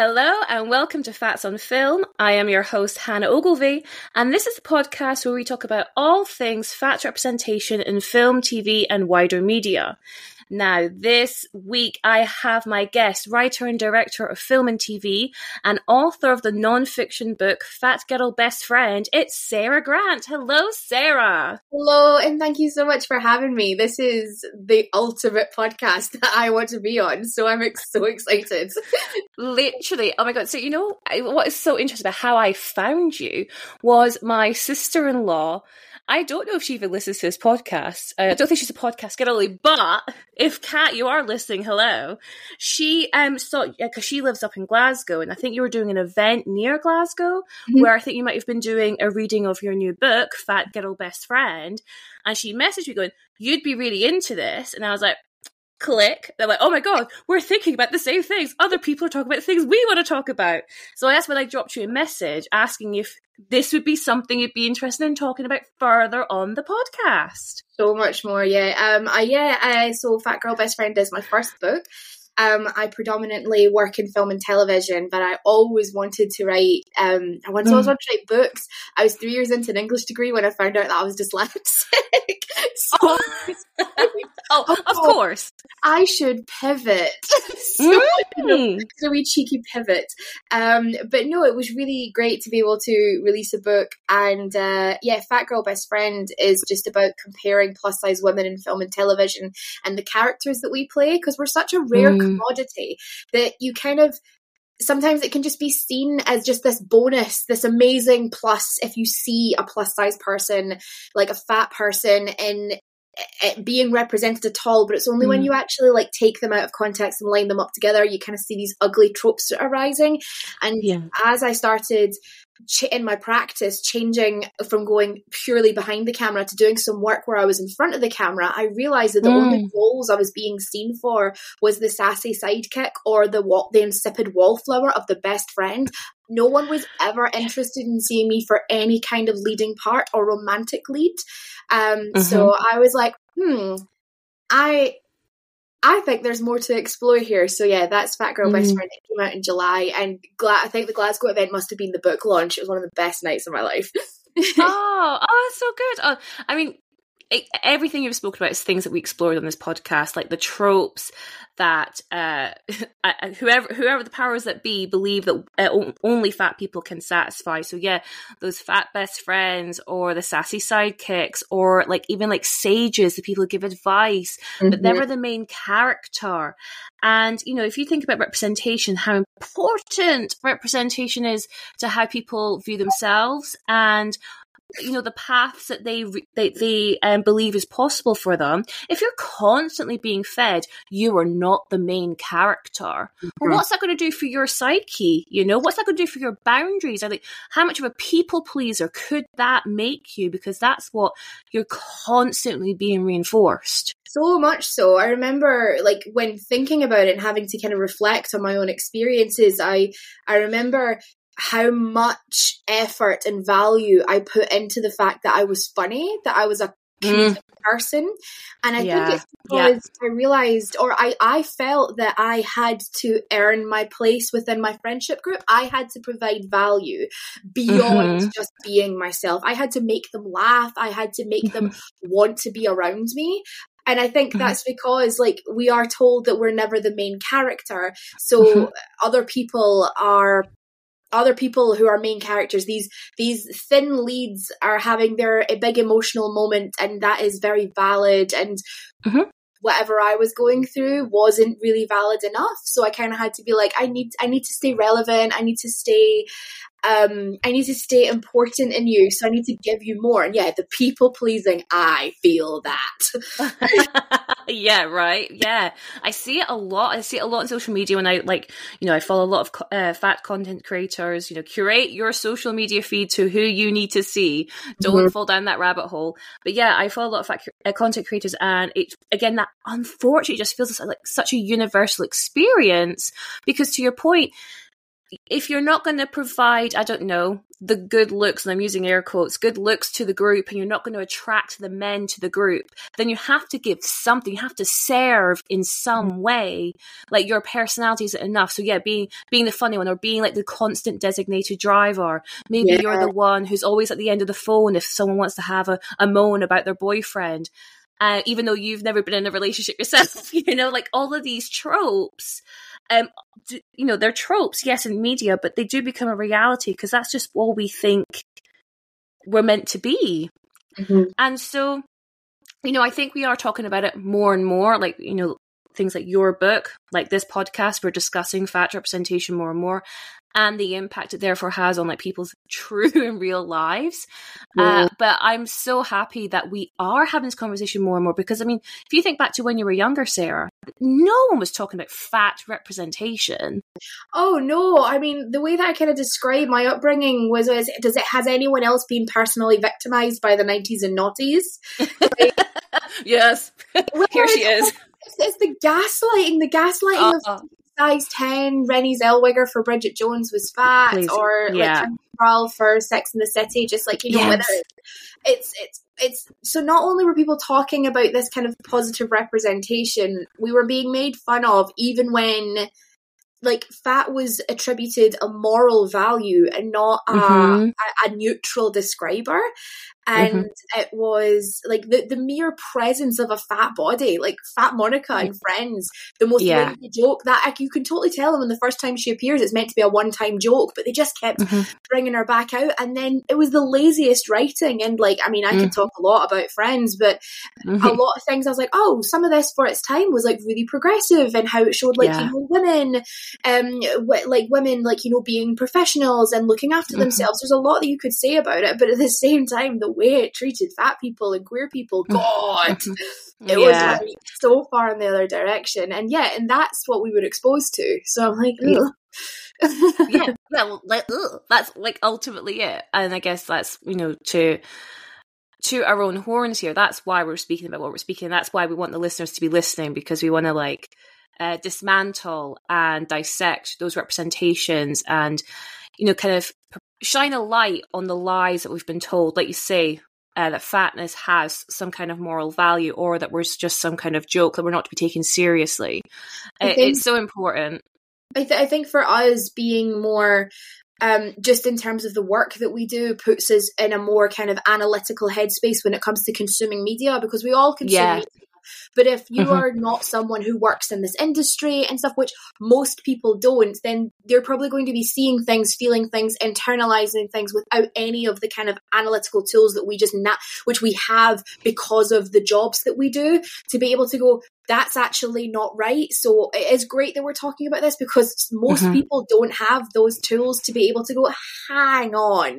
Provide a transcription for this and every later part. Hello and welcome to Fats on Film. I am your host, Hannah Ogilvie, and this is the podcast where we talk about all things fat representation in film, TV and wider media. Now, this week I have my guest, writer and director of film and TV, and author of the non-fiction book Fat Girl Best Friend, it's Sarah Grant. Hello, Sarah. Hello, and thank you so much for having me. This is the ultimate podcast that I want to be on, so I'm so excited. Literally, oh my God. So, you know, what is so interesting about how I found you was my sister-in-law. I don't know if she even listens to this podcast. I don't think she's a podcast girlie, but if Kat, you are listening, hello. She saw, because she lives up in Glasgow, and I think you were doing an event near Glasgow, mm-hmm. where I think you might have been doing a reading of your new book, Fat Girl Best Friend. And she messaged me going, "You'd be really into this." And I was like, click. They're like, "Oh my God, we're thinking about the same things. Other people are talking about things we want to talk about." So that's when I dropped you a message asking if this would be something you'd be interested in talking about further on the podcast. So much more, yeah. So Fat Girl Best Friend is my first book. I predominantly work in film and television, but I always wanted to write, I always wanted to write books. I was 3 years into an English degree when I found out that I was dyslexic. Of course. I should pivot. So we cheeky pivot. But no, it was really great to be able to release a book. And Fat Girl Best Friend is just about comparing plus size women in film and television and the characters that we play, because we're such a rare commodity that you kind of sometimes it can just be seen as just this bonus, this amazing plus. If you see a plus size person, like a fat person, in it being represented at all, but it's only when you actually like take them out of context and line them up together, you kind of see these ugly tropes arising. And as I started in my practice changing from going purely behind the camera to doing some work where I was in front of the camera, I realized that the only roles I was being seen for was the sassy sidekick or the insipid wallflower of the best friend. No one was ever interested in seeing me for any kind of leading part or romantic lead. So I was like, I think there's more to explore here. So yeah, that's Fat Girl Best Friend. It came out in July, and I think the Glasgow event must have been the book launch. It was one of the best nights of my life. Oh, that's so good. Oh, I mean, everything you've spoken about is things that we explored on this podcast, like the tropes that whoever the powers that be believe that only fat people can satisfy. So yeah, those fat best friends or the sassy sidekicks or like even like sages, the people who give advice, but they were the main character. And, you know, if you think about representation, how important representation is to how people view themselves and you know, the paths that they believe is possible for them. If you're constantly being fed, you are not the main character. Well, what's that going to do for your psyche? You know, what's that going to do for your boundaries? I think how much of a people pleaser could that make you? Because that's what you're constantly being reinforced. So much so. I remember, like, when thinking about it and having to kind of reflect on my own experiences, I remember how much effort and value I put into the fact that I was funny, that I was a person. And I think it's because I realized, or I felt that I had to earn my place within my friendship group. I had to provide value beyond just being myself. I had to make them laugh. I had to make them want to be around me. And I think that's because, like, we are told that we're never the main character. So other people who are main characters, these thin leads, are having a big emotional moment, and that is very valid. And whatever I was going through wasn't really valid enough. So I kind of had to be like, I need to stay relevant. I need to stay important in you, so I need to give you more. And yeah, the people pleasing, I feel that. Yeah, right. Yeah. I see it a lot. I see it a lot on social media when I, like, you know, I follow a lot of fat content creators. You know, curate your social media feed to who you need to see. Don't fall down that rabbit hole. But yeah, I follow a lot of fat content creators, and it, again, that unfortunately just feels like such a universal experience, because to your point, if you're not going to provide, I don't know, the good looks, and I'm using air quotes, good looks to the group, and you're not going to attract the men to the group, then you have to give something. You have to serve in some way. Like, your personality isn't enough. So yeah, being the funny one, or being like the constant designated driver. Maybe you're the one who's always at the end of the phone if someone wants to have a moan about their boyfriend. Even though you've never been in a relationship yourself, you know, like all of these tropes, you know, they're tropes, yes, in media, but they do become a reality because that's just all we think we're meant to be. Mm-hmm. And so, you know, I think we are talking about it more and more, like, you know, things like your book, like this podcast, we're discussing fat representation more and more, and the impact it therefore has on like people's true and real lives. Yeah. But I'm so happy that we are having this conversation more and more, because I mean, if you think back to when you were younger, Sarah, no one was talking about fat representation. Oh no, I mean, the way that I kind of described my upbringing was has anyone else been personally victimized by the 90s and noughties? Like, yes, here she is. It's the gaslighting of size 10, Renée Zellweger for Bridget Jones was fat, please. Or like Ralph for Sex and the City, just like, you know, yes. Whether it's so not only were people talking about this kind of positive representation, we were being made fun of even when like fat was attributed a moral value and not a neutral describer. And it was like the mere presence of a fat body, like Fat Monica and Friends, the most windy joke that you can totally tell them when the first time she appears, it's meant to be a one-time joke, but they just kept bringing her back out. And then it was the laziest writing. And like, I mean, I could talk a lot about Friends, but a lot of things I was like, oh, some of this for its time was like really progressive, and how it showed like, you know, women, being professionals and looking after themselves. There's a lot that you could say about it, but at the same time, the way it treated fat people and queer people, God, it was like so far in the other direction. And yeah, and that's what we were exposed to. So I'm like, ugh. That's like ultimately it. And I guess that's, you know, to our own horns here. That's why we're speaking about what we're speaking. That's why we want the listeners to be listening, because we want to like dismantle and dissect those representations and, you know, kind of shine a light on the lies that we've been told, like you say, that fatness has some kind of moral value, or that we're just some kind of joke, that we're not to be taken seriously. It's so important. I think for us, being more just in terms of the work that we do, puts us in a more kind of analytical headspace when it comes to consuming media, because we all consume media. But if you are not someone who works in this industry and stuff, which most people don't, then they're probably going to be seeing things, feeling things, internalizing things without any of the kind of analytical tools that we just which we have because of the jobs that we do, to be able to go, that's actually not right. So it is great that we're talking about this, because most people don't have those tools to be able to go, hang on,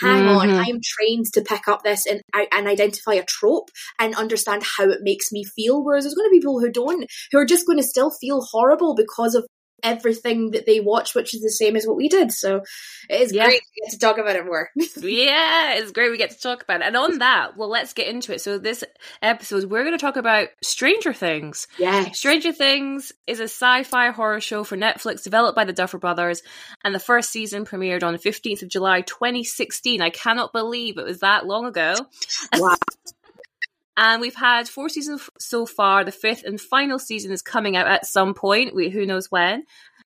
I am trained to pick up this and identify a trope and understand how it makes me feel. Whereas there's going to be people who are just going to still feel horrible because of everything that they watch, which is the same as what we did. So it is great we get to talk about it more. Yeah, it's great we get to talk about it. And on that, well, let's get into it. So this episode, we're going to talk about Stranger Things. Yes. Stranger Things is a sci-fi horror show for Netflix, developed by the Duffer Brothers, and the first season premiered on the 15th of July 2016. I cannot believe it was that long ago. Wow. And we've had 4 seasons so far. The 5th and final season is coming out at some point. Who knows when.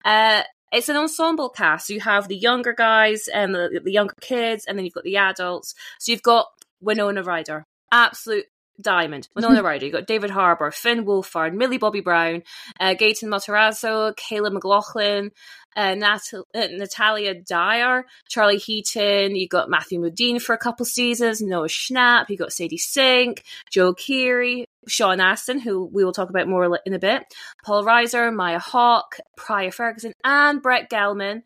It's an ensemble cast. So you have the younger guys and the younger kids, and then you've got the adults. So you've got Winona Ryder. Absolute diamond. Winona Ryder. You've got David Harbour, Finn Wolfhard, Millie Bobby Brown, Gaten Matarazzo, Kayla MacLachlan, Natalia Dyer, Charlie Heaton. You got Matthew Modine for a couple seasons, Noah Schnapp, you got Sadie Sink, Joe Keery, Sean Astin, who we will talk about more in a bit, Paul Reiser, Maya Hawke, Priya Ferguson, and Brett Gelman.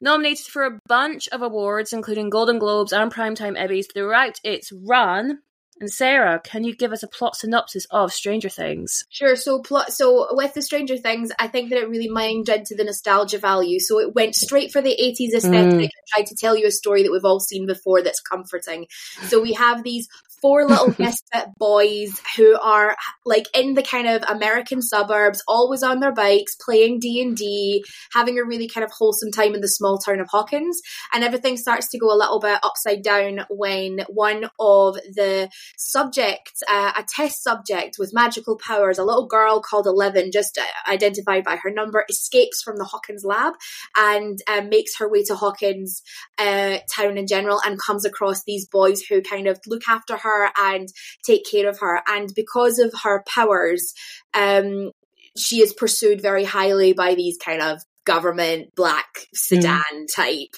Nominated for a bunch of awards, including Golden Globes and Primetime Emmys, throughout its run. And Sarah, can you give us a plot synopsis of Stranger Things? Sure. So with the Stranger Things, I think that it really mined into the nostalgia value. So it went straight for the 80s aesthetic and tried to tell you a story that we've all seen before that's comforting. So we have these four little misfit boys who are like in the kind of American suburbs, always on their bikes, playing D&D, having a really kind of wholesome time in the small town of Hawkins. And everything starts to go a little bit upside down when one of the subjects, a test subject with magical powers, a little girl called Eleven, just identified by her number, escapes from the Hawkins lab and makes her way to Hawkins town in general, and comes across these boys who kind of look after her and take care of her. And because of her powers, she is pursued very highly by these kind of government black sedan type,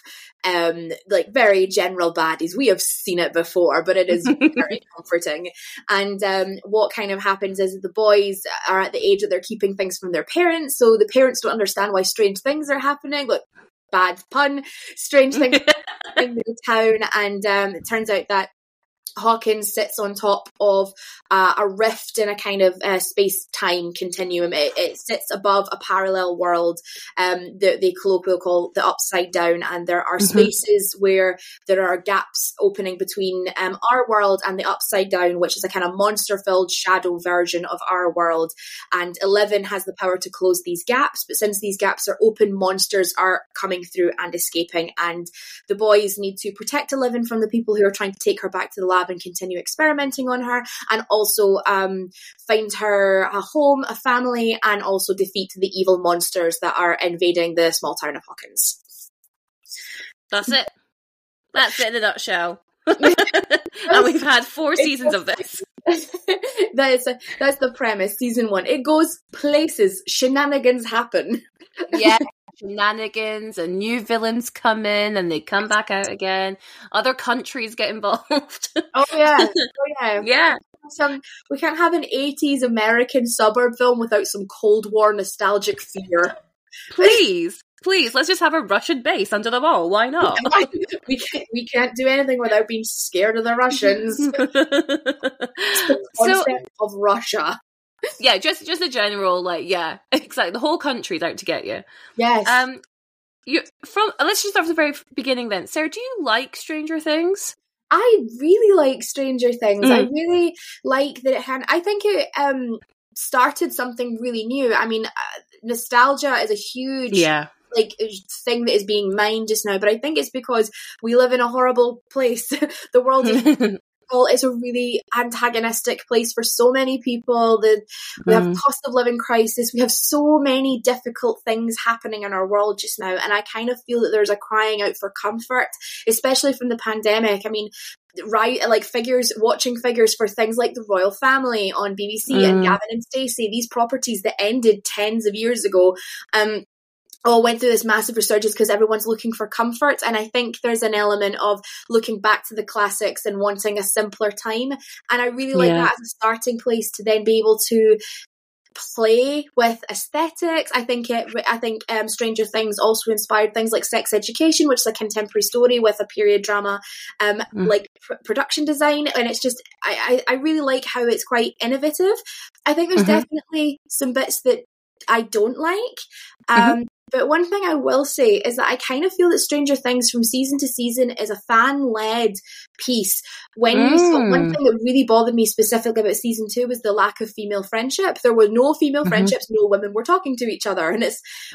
like very general baddies. We have seen it before, but it is very comforting. And what kind of happens is the boys are at the age that they're keeping things from their parents, so the parents don't understand why strange things are happening. Look, bad pun, strange things in the town. And it turns out that Hawkins sits on top of a rift in a kind of space-time continuum. It sits above a parallel world that they colloquially call the Upside Down, and there are spaces where there are gaps opening between our world and the Upside Down, which is a kind of monster-filled shadow version of our world. And Eleven has the power to close these gaps, but since these gaps are open, monsters are coming through and escaping, and the boys need to protect Eleven from the people who are trying to take her back to the lab and continue experimenting on her, and also find her a home, a family, and also defeat the evil monsters that are invading the small town of Hawkins. That's it in a nutshell. And we've had four seasons of this. That's the premise. Season 1, it goes places, shenanigans happen. Yeah. Shenanigans and new villains come in and they come back out again. Other countries get involved. Oh yeah. We can't have an 80s American suburb film without some Cold War nostalgic fear. Please, let's just have a Russian base under the wall. Why not? We can't do anything without being scared of the Russians. The concept of Russia. Yeah, just the general, like, yeah, exactly. The whole country's out to get you. Yes. Let's just start from the very beginning then. Sarah, do you like Stranger Things? I really like Stranger Things. I really like that it had. I think it started something really new. I mean, nostalgia is a huge like thing that is being mined just now, but I think it's because we live in a horrible place. The world is. It's a really antagonistic place for so many people. We have cost of living crisis. We have so many difficult things happening in our world just now, and I kind of feel that there's a crying out for comfort, especially from the pandemic. I mean, right, like watching figures for things like the royal family on BBC and Gavin and Stacey, these properties that ended tens of years ago, went through this massive resurgence because everyone's looking for comfort. And I think there's an element of looking back to the classics and wanting a simpler time. And I really like that as a starting place to then be able to play with aesthetics. I think Stranger Things also inspired things like Sex Education, which is a contemporary story with a period drama like production design, and it's just I really like how it's quite innovative. I think there's definitely some bits that I don't like. But one thing I will say is that I kind of feel that Stranger Things from season to season is a fan-led piece. One thing that really bothered me specifically about season 2 was the lack of female friendship. There were no female friendships, no women were talking to each other, and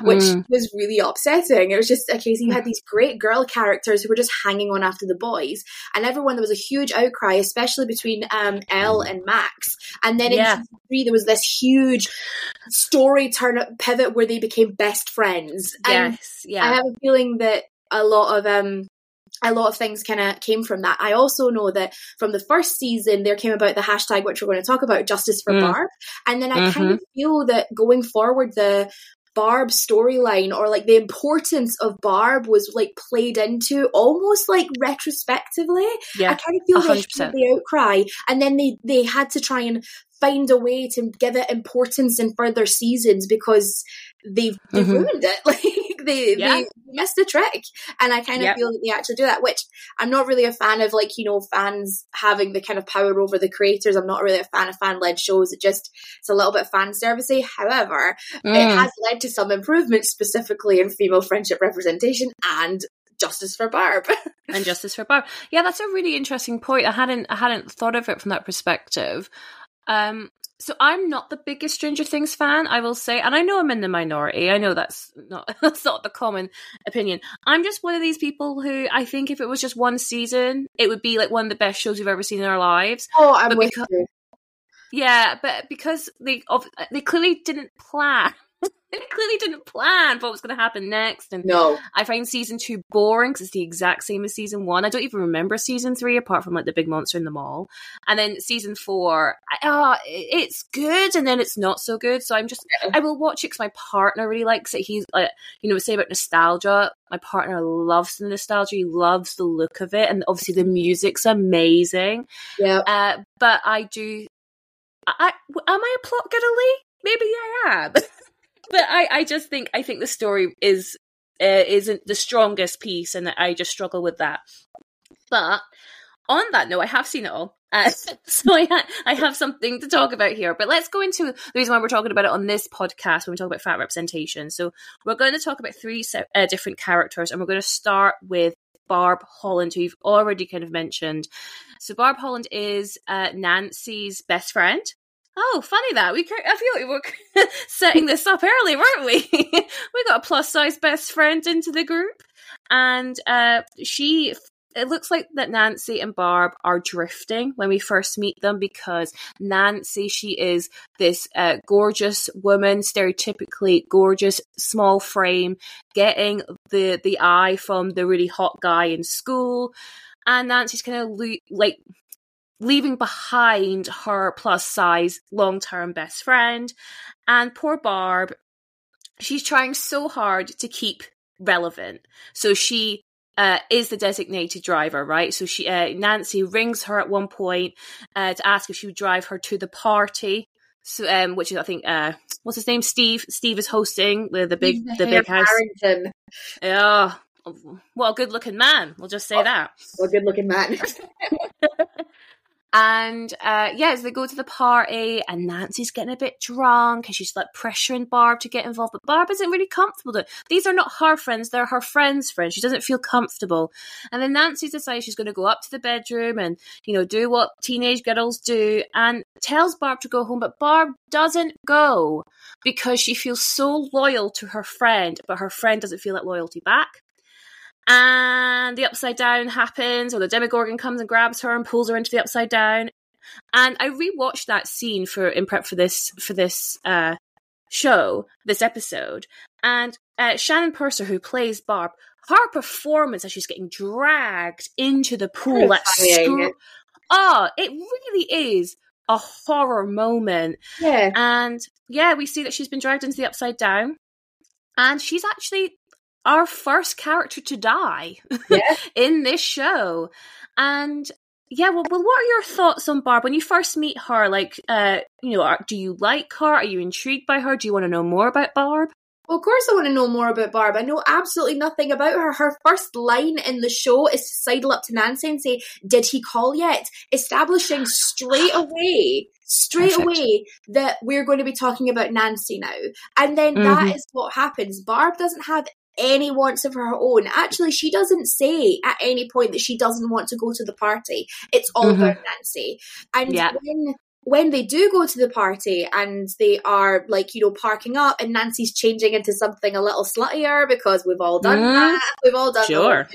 which was really upsetting. It was just a case you had these great girl characters who were just hanging on after the boys, and there was a huge outcry, especially between Elle and Max. And then in season 3, there was this huge story pivot where they became best friends. I have a feeling that a lot of things kind of came from that. I also know that from the first season, there came about the hashtag, which we're going to talk about, Justice for Barb. And then I kind of feel that going forward, the Barb storyline, or like the importance of Barb, was like played into almost like retrospectively. Yeah, I kind of feel 100%. They outcry, and then they had to try and find a way to give it importance in further seasons because they ruined it. Like they missed the trick. And I kind of feel that they actually do that, which I'm not really a fan of, like, you know, fans having the kind of power over the creators. I'm not really a fan of fan-led shows. It's a little bit fan servicey. However, it has led to some improvements, specifically in female friendship representation and justice for Barb. And justice for Barb. Yeah, that's a really interesting point. I hadn't thought of it from that perspective. So I'm not the biggest Stranger Things fan, I will say, and I know I'm in the minority. I know that's not the common opinion. I'm just one of these people who I think if it was just one season, it would be like one of the best shows we've ever seen in our lives. Oh, I'm with you. Yeah, but because they clearly didn't plan. They clearly didn't plan for what was going to happen next. And no. I find season 2 boring because it's the exact same as season 1. I don't even remember season 3 apart from like the big monster in the mall. And then season 4, it's good and then it's not so good. So I will watch it because my partner really likes it. He's like, say about nostalgia. My partner loves the nostalgia. He loves the look of it. And obviously the music's amazing. Yeah. But I do. Am I a plot goodly? Maybe I am. But I think the story isn't the strongest piece, and I just struggle with that. But on that note, I have seen it all, so I have something to talk about here. But let's go into the reason why we're talking about it on this podcast when we talk about fat representation. So we're going to talk about three different characters, and we're going to start with Barb Holland, who you've already kind of mentioned. So Barb Holland is Nancy's best friend. Oh, funny that. I feel like we were setting this up early, weren't we? We got a plus-size best friend into the group. And it looks like that Nancy and Barb are drifting when we first meet them, because Nancy, she is this gorgeous woman, stereotypically gorgeous, small frame, getting the eye from the really hot guy in school. And Nancy's kind of leaving behind her plus-size long-term best friend. And poor Barb, she's trying so hard to keep relevant. So she is the designated driver, right? So she Nancy rings her at one point to ask if she would drive her to the party, so, which is, I think, what's his name? Steve. Steve is hosting the big house. Harrington. Yeah. What a good-looking man. We'll just say that. What a good-looking man. And so they go to the party, and Nancy's getting a bit drunk, and she's like pressuring Barb to get involved, but Barb isn't really comfortable. These are not her friends, they're her friend's friends. She doesn't feel comfortable. And then Nancy decides she's going to go up to the bedroom and do what teenage girls do, and tells Barb to go home, but Barb doesn't go because she feels so loyal to her friend, but her friend doesn't feel that loyalty back. And the Upside Down happens, or the Demogorgon comes and grabs her and pulls her into the Upside Down. And I rewatched that scene in prep for this show, this episode. And Shannon Purser, who plays Barb, her performance as she's getting dragged into the pool. It really is a horror moment. Yeah. And yeah, we see that she's been dragged into the Upside Down, and she's actually our first character to die in this show. And well, what are your thoughts on Barb when you first meet her? Like, do you like her? Are you intrigued by her? Do you want to know more about Barb? Well, of course I want to know more about Barb. I know absolutely nothing about her. Her first line in the show is to sidle up to Nancy and say, "Did he call yet?" Establishing straight away that we're going to be talking about Nancy now. And then that is what happens. Barb doesn't have any wants of her own. Actually, she doesn't say at any point that she doesn't want to go to the party. It's all about Nancy. And when they do go to the party, and they are parking up, and Nancy's changing into something a little sluttier, because we've all done that. We've all done that.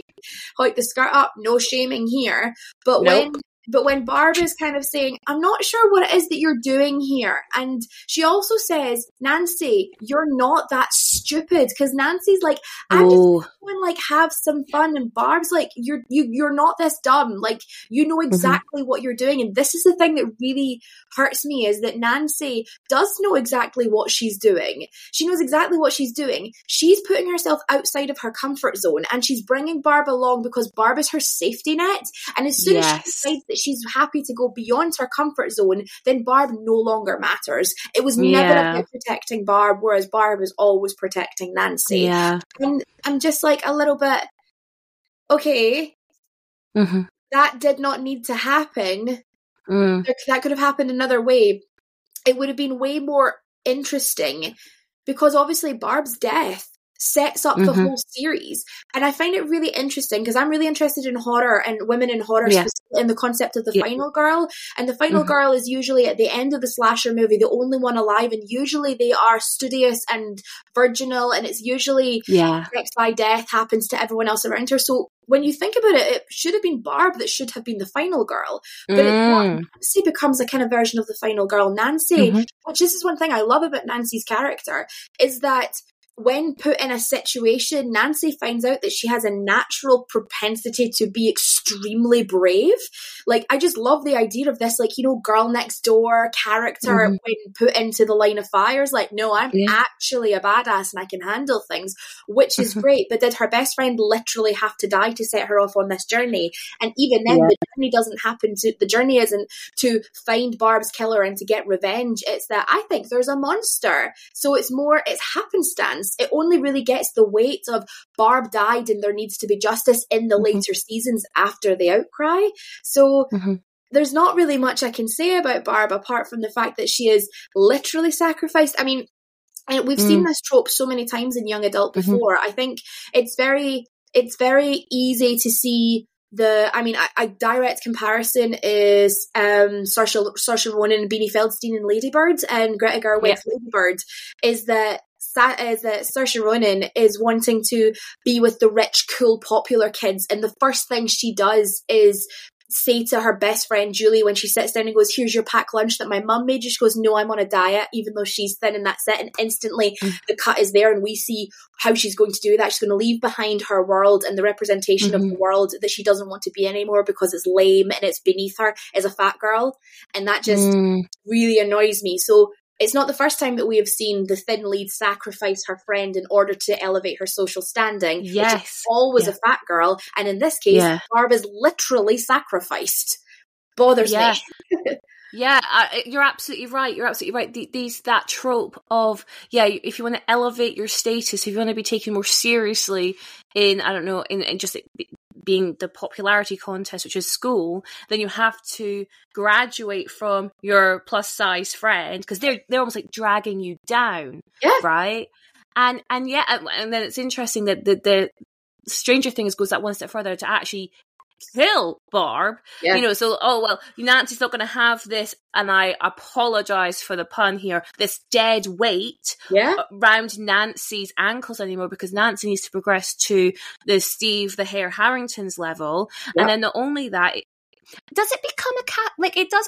Hoik the skirt up, no shaming here. But when Barb is kind of saying, "I'm not sure what it is that you're doing here," and she also says, "Nancy, you're not that stupid," because Nancy's like, "I'm just going to have some fun," and Barb's like, "You're not this dumb. Like, you know exactly what you're doing." And this is the thing that really hurts me, is that Nancy does know exactly what she's doing. She knows exactly what she's doing. She's putting herself outside of her comfort zone, and she's bringing Barb along because Barb is her safety net. And as soon as she decides that she's happy to go beyond her comfort zone, then Barb no longer matters. It was never about protecting Barb, whereas Barb is always protecting Nancy. Yeah. And I'm just like a little bit, okay, that did not need to happen. That could have happened another way. It would have been way more interesting, because obviously Barb's death sets up the whole series. And I find it really interesting because I'm really interested in horror and women in horror, specifically in the concept of the final girl. And the final girl is usually at the end of the slasher movie, the only one alive. And usually they are studious and virginal. And it's usually sex by death happens to everyone else around her. So when you think about it, it should have been Barb that should have been the final girl. But it's not. Nancy becomes a kind of version of the final girl, Nancy, which this is one thing I love about Nancy's character, is that when put in a situation, Nancy finds out that she has a natural propensity to be extremely brave. Like, I just love the idea of this, like, you know, girl next door character when put into the line of fire is like, no, I'm actually a badass and I can handle things, which is great. But did her best friend literally have to die to set her off on this journey? And even then, the journey doesn't happen to, the journey isn't to find Barb's killer and to get revenge. It's that I think there's a monster. So it's more, it's happenstance. It only really gets the weight of Barb died and there needs to be justice in the later seasons after the outcry. So there's not really much I can say about Barb apart from the fact that she is literally sacrificed. I mean, and we've seen this trope so many times in young adult before. I think it's very easy to see. A direct comparison is Saoirse Ronan and Beanie Feldstein in Lady Bird, and Greta Gerwig's Lady Bird is that Saoirse Ronan is wanting to be with the rich, cool, popular kids, and the first thing she does is say to her best friend Julie when she sits down and goes, here's your packed lunch that my mum made you, she goes, no, I'm on a diet, even though she's thin and that's it. And instantly the cut is there and we see how she's going to do that. She's going to leave behind her world and the representation of the world that she doesn't want to be anymore because it's lame and it's beneath her as a fat girl, and that just really annoys me. So it's not the first time that we have seen the thin lead sacrifice her friend in order to elevate her social standing. Yes. Which is always a fat girl. And in this case, Barb is literally sacrificed. Bothers me. You're absolutely right. That trope of, if you want to elevate your status, if you want to be taken more seriously in just being the popularity contest, which is school, then you have to graduate from your plus size friend because they're almost like dragging you down, right? And then it's interesting that the Stranger Things goes that one step further to actually kill Barb, Nancy's not going to have this, and I apologise for the pun here, this dead weight around Nancy's ankles anymore, because Nancy needs to progress to the Steve the Hare Harrington's level, and then not only that, it does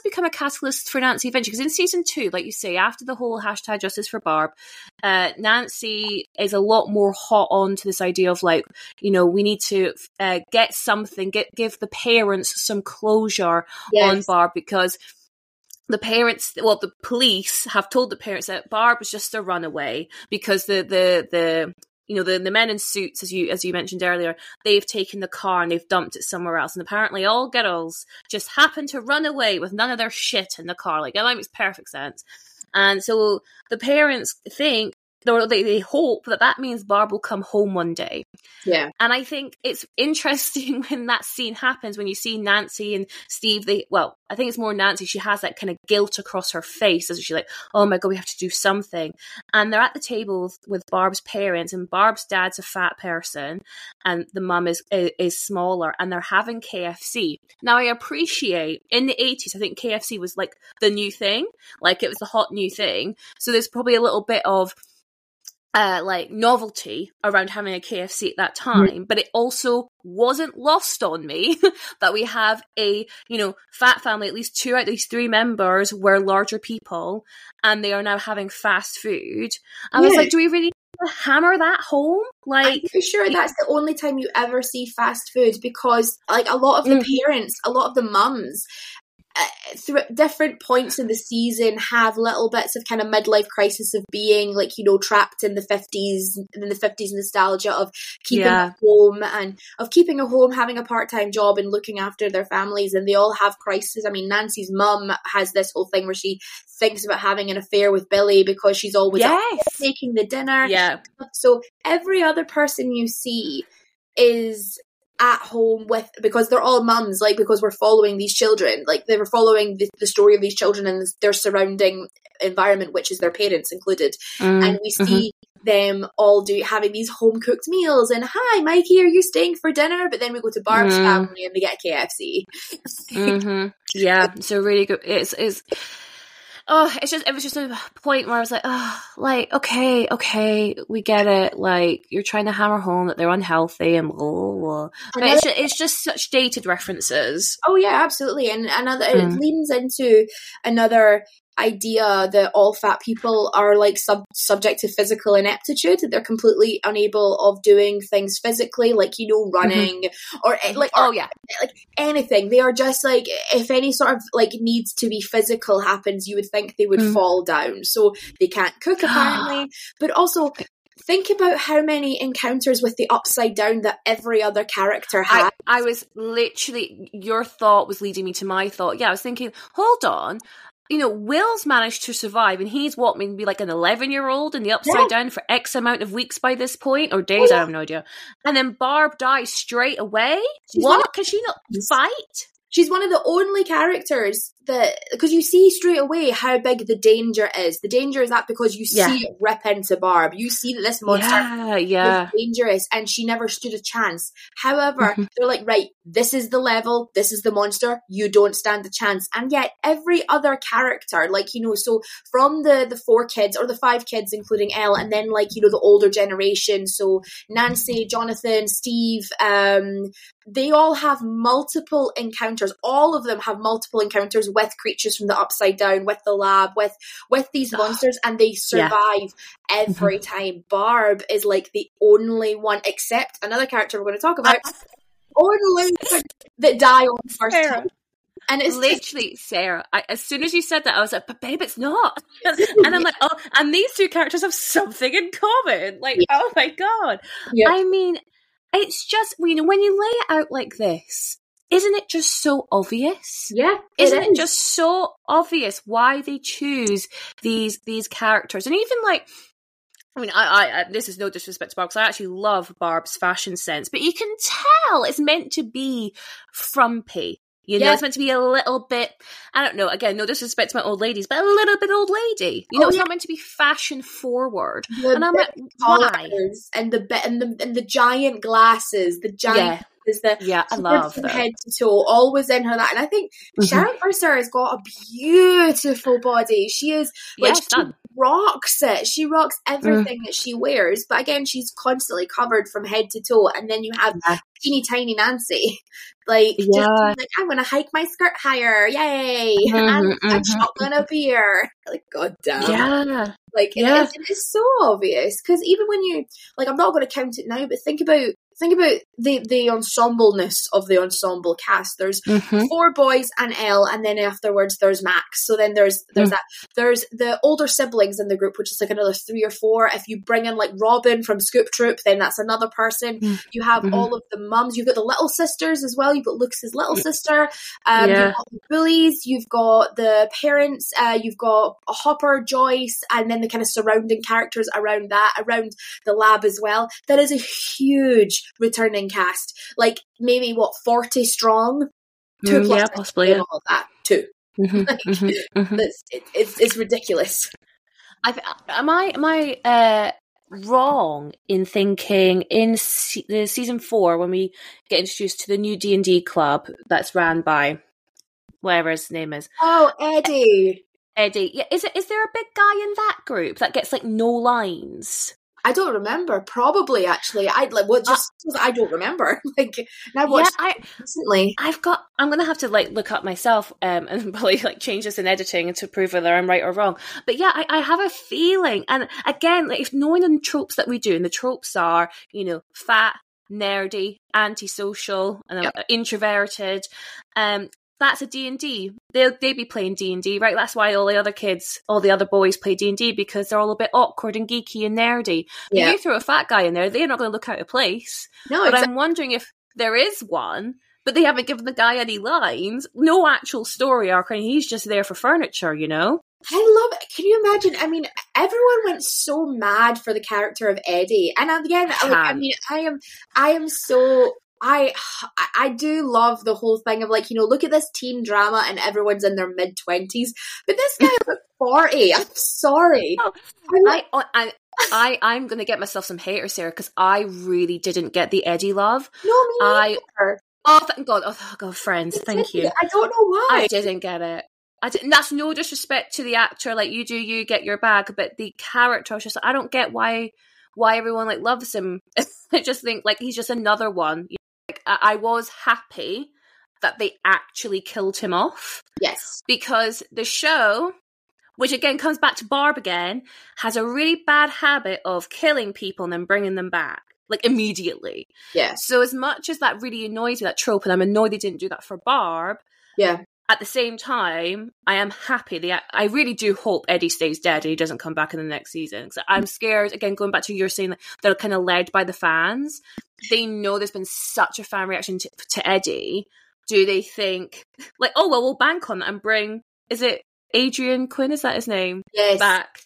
become a catalyst for Nancy eventually, because in season 2, like you say, after the whole hashtag justice for Barb, Nancy is a lot more hot on to this idea of we need to give the parents some closure on Barb, because the police have told the parents that Barb was just a runaway because the men in suits, as you mentioned earlier, they've taken the car and they've dumped it somewhere else. And apparently all girls just happen to run away with none of their shit in the car. Like, that makes perfect sense. And so the parents think, or they hope that means Barb will come home one day. Yeah. And I think it's interesting when that scene happens, when you see Nancy and Steve, I think it's more Nancy, she has that kind of guilt across her face as she's like, oh my God, we have to do something. And they're at the table with Barb's parents, and Barb's dad's a fat person and the mum is smaller, and they're having KFC. Now, I appreciate in the 80s, I think KFC was like the new thing, like it was the hot new thing. So there's probably a little bit of novelty around having a KFC at that time, but it also wasn't lost on me that we have a fat family. At least 2 out of these 3 members were larger people, and they are now having fast food. I was like, do we really hammer that home? Like, I'm pretty sure that's the only time you ever see fast food, because like a lot of the parents, a lot of the mums, through different points in the season, have little bits of kind of midlife crisis of being trapped in the 50s, nostalgia of keeping home, and of keeping a home, having a part-time job and looking after their families, and they all have crises. I mean, Nancy's mum has this whole thing where she thinks about having an affair with Billy because she's always making the dinner. So every other person you see is at home with, because they're all mums, like, because we're following these children, like they were following the story of these children and their surrounding environment, which is their parents included. And we see them all having these home cooked meals and, hi Mikey, are you staying for dinner? But then we go to Barb's family and they get a KFC. Yeah, so really good. It's it was just a point where I was like, okay, we get it. Like, you're trying to hammer home that they're unhealthy and blah, blah, blah. But it's just such dated references. Oh yeah, absolutely. And it leans into another idea that all fat people are like subject to physical ineptitude, that they're completely unable of doing things physically, like, you know, running or like like anything. They are just like, if any sort of like needs to be physical happens, you would think they would fall down. So they can't cook apparently, but also think about how many encounters with the upside down that every other character had. I was literally, your thought was leading me to my thought. Yeah, I was thinking, hold on, you know, Will's managed to survive and he's what maybe like an 11-year-old in the upside down for X amount of weeks by this point, or days, I have no idea. And then Barb dies straight away. What? Can she not fight? She's one of the only characters that, because you see straight away how big the danger is. The danger is that because you see it rip into Barb. You see that this monster is dangerous and she never stood a chance. However, they're like, right, this is the level, this is the monster, you don't stand a chance. And yet every other character, like, you know, so from the 4 kids or the 5 kids, including Elle, and then like, you know, the older generation, so Nancy, Jonathan, Steve, they all have multiple encounters. All of them have multiple encounters with creatures from the upside down, with the lab, with these monsters, and they survive every time. Barb is like the only one, except another character we're going to talk about, only that die on the first time. And it's literally Sarah. As soon as you said that, I was like, "But babe, it's not." And I'm like, "Oh, and these two characters have something in common." Like, oh my god. Yep. I mean, it's just, you know, when you lay it out like this, isn't it just so obvious? Yeah, isn't it just so obvious why they choose these characters? And even like, I mean, I this is no disrespect to Barb, because I actually love Barb's fashion sense, but you can tell it's meant to be frumpy. You know, it's meant to be a little bit, I don't know, again, no disrespect to my old ladies, but a little bit old lady. You know, it's not meant to be fashion forward. And I'm like, why? And the giant glasses, the giant is the I love from head to toe, always in her that. And I think Shannon Purser has got a beautiful body. She is like, she rocks it. She rocks everything that she wears. But again, she's constantly covered from head to toe. And then you have teeny tiny Nancy, like, just, like, I'm gonna hike my skirt higher, yay! And shotgun a beer, like, goddamn, like, it is so obvious. Because even when you, like, I'm not gonna count it now, but think about the ensembleness of the ensemble cast. There's 4 boys and Elle, and then afterwards there's Max. So then there's that. There's the older siblings in the group, which is like another 3 or 4. If you bring in like Robin from Scoop Troop, then that's another person. You have all of the mums. You've got the little sisters as well. You've got Luke's little sister. You've got the bullies. You've got the parents. You've got Hopper, Joyce, and then the kind of surrounding characters around that, around the lab as well. That is a huge returning cast, like maybe what, 40 strong, 2 plus, possibly, and all of that too. Like, it's ridiculous. Am I wrong in thinking in the season 4 when we get introduced to the new D&D club that's ran by whatever his name is? Oh, Eddie. Yeah, is there a big guy in that group that gets like no lines? I don't remember. Probably, actually, I don't remember. Like, and I watched recently. I'm gonna have to like look up myself, and probably like change this in editing to prove whether I'm right or wrong. But yeah, I have a feeling. And again, like, if knowing the tropes that we do, and the tropes are, you know, fat, nerdy, antisocial, and introverted. That's a D&D. They'd be playing D&D, right? That's why all the other kids, all the other boys play D&D, because they're all a bit awkward and geeky and nerdy. Yeah. If you throw a fat guy in there, they're not going to look out of place. No, but I'm wondering if there is one, but they haven't given the guy any lines, no actual story arc, and he's just there for furniture, you know? I love it. Can you imagine? I mean, everyone went so mad for the character of Eddie. And again, I am so I do love the whole thing of, like, you know, look at this teen drama and everyone's in their mid-20s, but this guy was 40. I'm sorry. Oh, I'm going to get myself some haters here because I really didn't get the Eddie love. No, me neither. Oh, thank God. Oh, God, Friends. Thank you. I don't know why. I didn't get it. That's no disrespect to the actor. Like, you do, you get your bag. But the character, I was just, I don't get why everyone, like, loves him. I just think, like, he's just another one. You know? Like, I was happy that they actually killed him off. Yes. Because the show, which again comes back to Barb again, has a really bad habit of killing people and then bringing them back, like, immediately. Yeah. So as much as that really annoys me, that trope, and I'm annoyed they didn't do that for Barb. Yeah. At the same time, I am happy. I really do hope Eddie stays dead and he doesn't come back in the next season. So I'm scared, again, going back to your saying that they're kind of led by the fans. They know there's been such a fan reaction to Eddie. Do they think, like, oh, well, we'll bank on that and bring, is it Adrian Quinn? Is that his name? Yes. Back.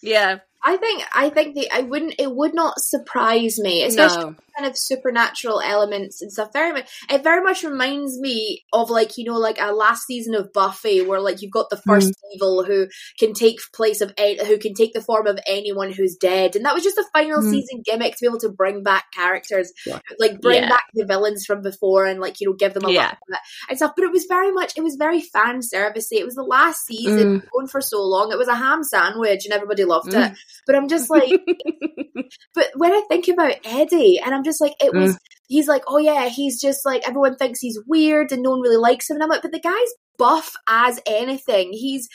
Yeah. It would not surprise me, especially kind of supernatural elements and stuff. It very much reminds me of, like, you know, like a last season of Buffy, where, like, you've got the first evil who can take the form of anyone who's dead, and that was just the final season gimmick to be able to bring back characters, like bring back the villains from before, and, like, you know, give them a lot of it and stuff. But it was very fan servicey. It was the last season going for so long. It was a ham sandwich, and everybody loved it. But I'm just like, but when I think about Eddie, and I'm just like, it was, he's like, oh yeah, he's just like, everyone thinks he's weird and no one really likes him. And I'm like, but the guy's buff as anything. He's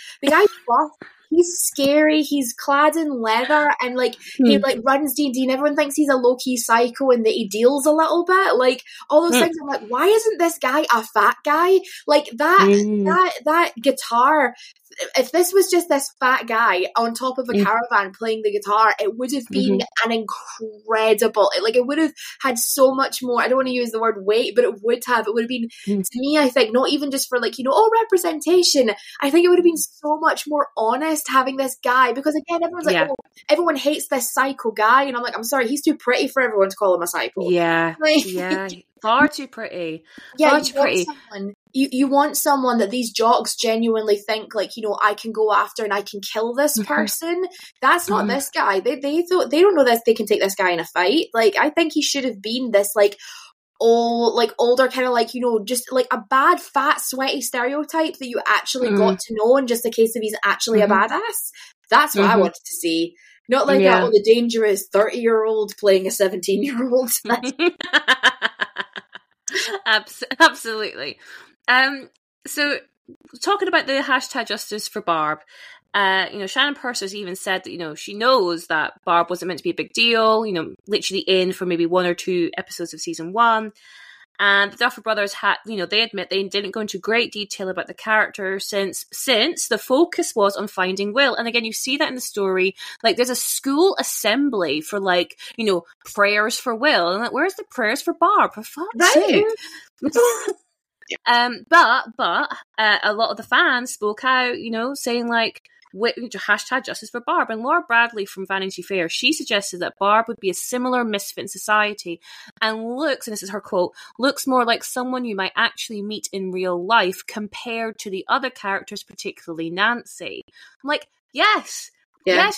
scary. He's clad in leather, and, like, he, like, runs D&D, and everyone thinks he's a low-key psycho and that he deals a little bit. Like, all those things. I'm like, why isn't this guy a fat guy? Like, that guitar, if this was just this fat guy on top of a caravan playing the guitar, it would have been an incredible, like, it would have had so much more, I don't want to use the word weight, but it would have been, to me, I think, not even just for, like, you know, representation, I think it would have been so much more honest having this guy, because again, everyone's like, oh, everyone hates this psycho guy, and I'm like, I'm sorry, he's too pretty for everyone to call him a psycho. Yeah, like, yeah, far too pretty. Yeah, far too pretty. You want someone that these jocks genuinely think, like, you know, I can go after and I can kill this person. That's not this guy. They thought, they don't know this. They can take this guy in a fight. Like, I think he should have been this, like, older kind of, like, you know, just like a bad, fat, sweaty stereotype that you actually got to know, and just a case of he's actually a badass. That's what I wanted to see. Not like the dangerous 30-year-old playing a 17-year-old. Absolutely. So talking about the hashtag justice for Barb, you know, Shannon Purser's even said that, you know, she knows that Barb wasn't meant to be a big deal, you know, literally in for maybe one or two episodes of season one. And the Duffer Brothers had, you know, they admit they didn't go into great detail about the character since the focus was on finding Will. And again, you see that in the story. Like, there's a school assembly for, like, you know, prayers for Will. And, like, where's the prayers for Barb? For fuck's sake. But a lot of the fans spoke out, you know, saying, like, hashtag justice for Barb. And Laura Bradley from Vanity Fair, she suggested that Barb would be a similar misfit in society and looks, and this is her quote, looks more like someone you might actually meet in real life compared to the other characters, particularly Nancy. I'm like, yes,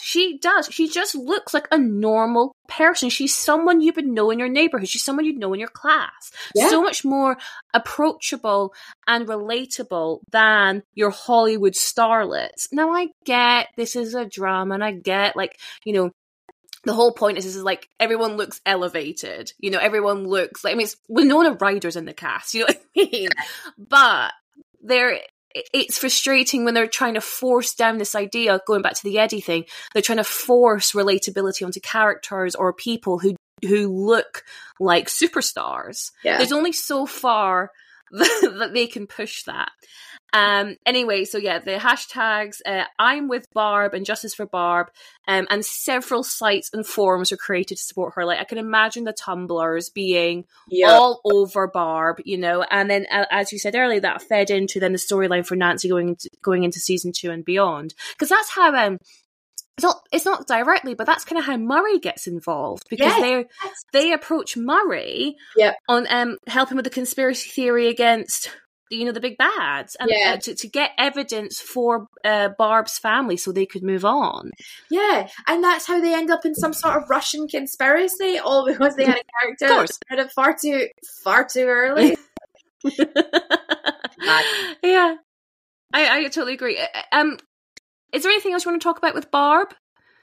she does. She just looks like a normal person. She's someone you would know in your neighborhood. She's someone you'd know in your class. Yeah. So much more approachable and relatable than your Hollywood starlets. Now, I get this is a drama, and I get, like, you know, the whole point is like, everyone looks elevated. You know, everyone looks like, I mean, it's Winona Ryder's in the cast, you know what I mean? But it's frustrating when they're trying to force down this idea, going back to the Eddie thing, they're trying to force relatability onto characters or people who look like superstars. Yeah. There's only so far that they can push that. Anyway, so yeah, the hashtags, I'm with Barb and Justice for Barb, and several sites and forums were created to support her. Like, I can imagine the Tumblrs being all over Barb, you know, and then, as you said earlier, that fed into then the storyline for Nancy going into season 2 and beyond. Because that's how It's not directly, but that's kind of how Murray gets involved, because they approach Murray on helping with the conspiracy theory against, you know, the big bads, and to get evidence for Barb's family so they could move on. Yeah, and that's how they end up in some sort of Russian conspiracy, all because they had a character that was rid of far too early. Yeah, I totally agree. Is there anything else you want to talk about with Barb?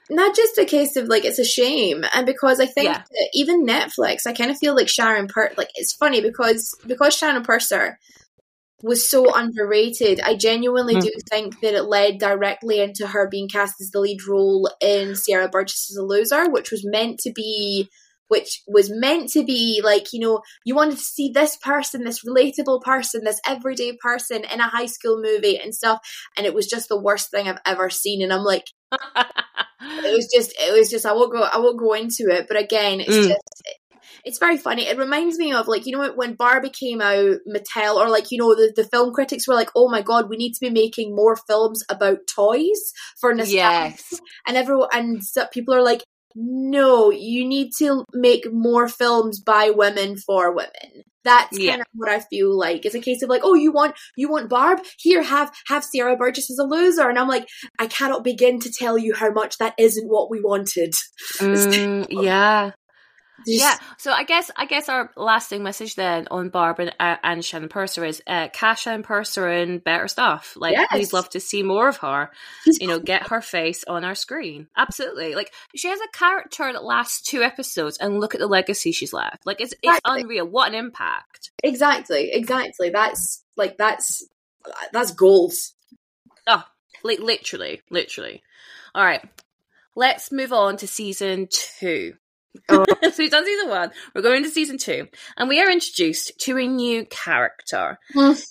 Not just a case of, like, it's a shame. And because I think that even Netflix, I kind of feel like Shannon Purser, like, it's funny because Shannon Purser was so underrated, I genuinely do think that it led directly into her being cast as the lead role in Sarah Burgess's A Loser, which was meant to be, like, you know, you wanted to see this person, this relatable person, this everyday person in a high school movie and stuff, and it was just the worst thing I've ever seen. And I'm like, it was just, I won't go into it, but again, it's just, it's very funny. It reminds me of, like, you know, when Barbie came out, Mattel, or, like, you know, the film critics were like, oh my God, we need to be making more films about toys for nostalgia. Yes. And everyone, and people are like, no, you need to make more films by women for women. That's kind of what I feel like. It's a case of, like, oh, you want Barb? Here, have Sarah Burgess as a loser. And I'm like, I cannot begin to tell you how much that isn't what we wanted. Yeah. Yeah, so I guess our lasting message then on Barb and Shannon Purser is cash Shannon Purser and better stuff. Like, we'd love to see more of her. You know, get her face on our screen. Absolutely. Like, she has a character that lasts 2 episodes, and look at the legacy she's left. Like, it's unreal. What an impact. Exactly. That's gold. Oh, literally. All right, let's move on to season 2. Oh. So we've done season 1, we're going to season 2, and we are introduced to a new character.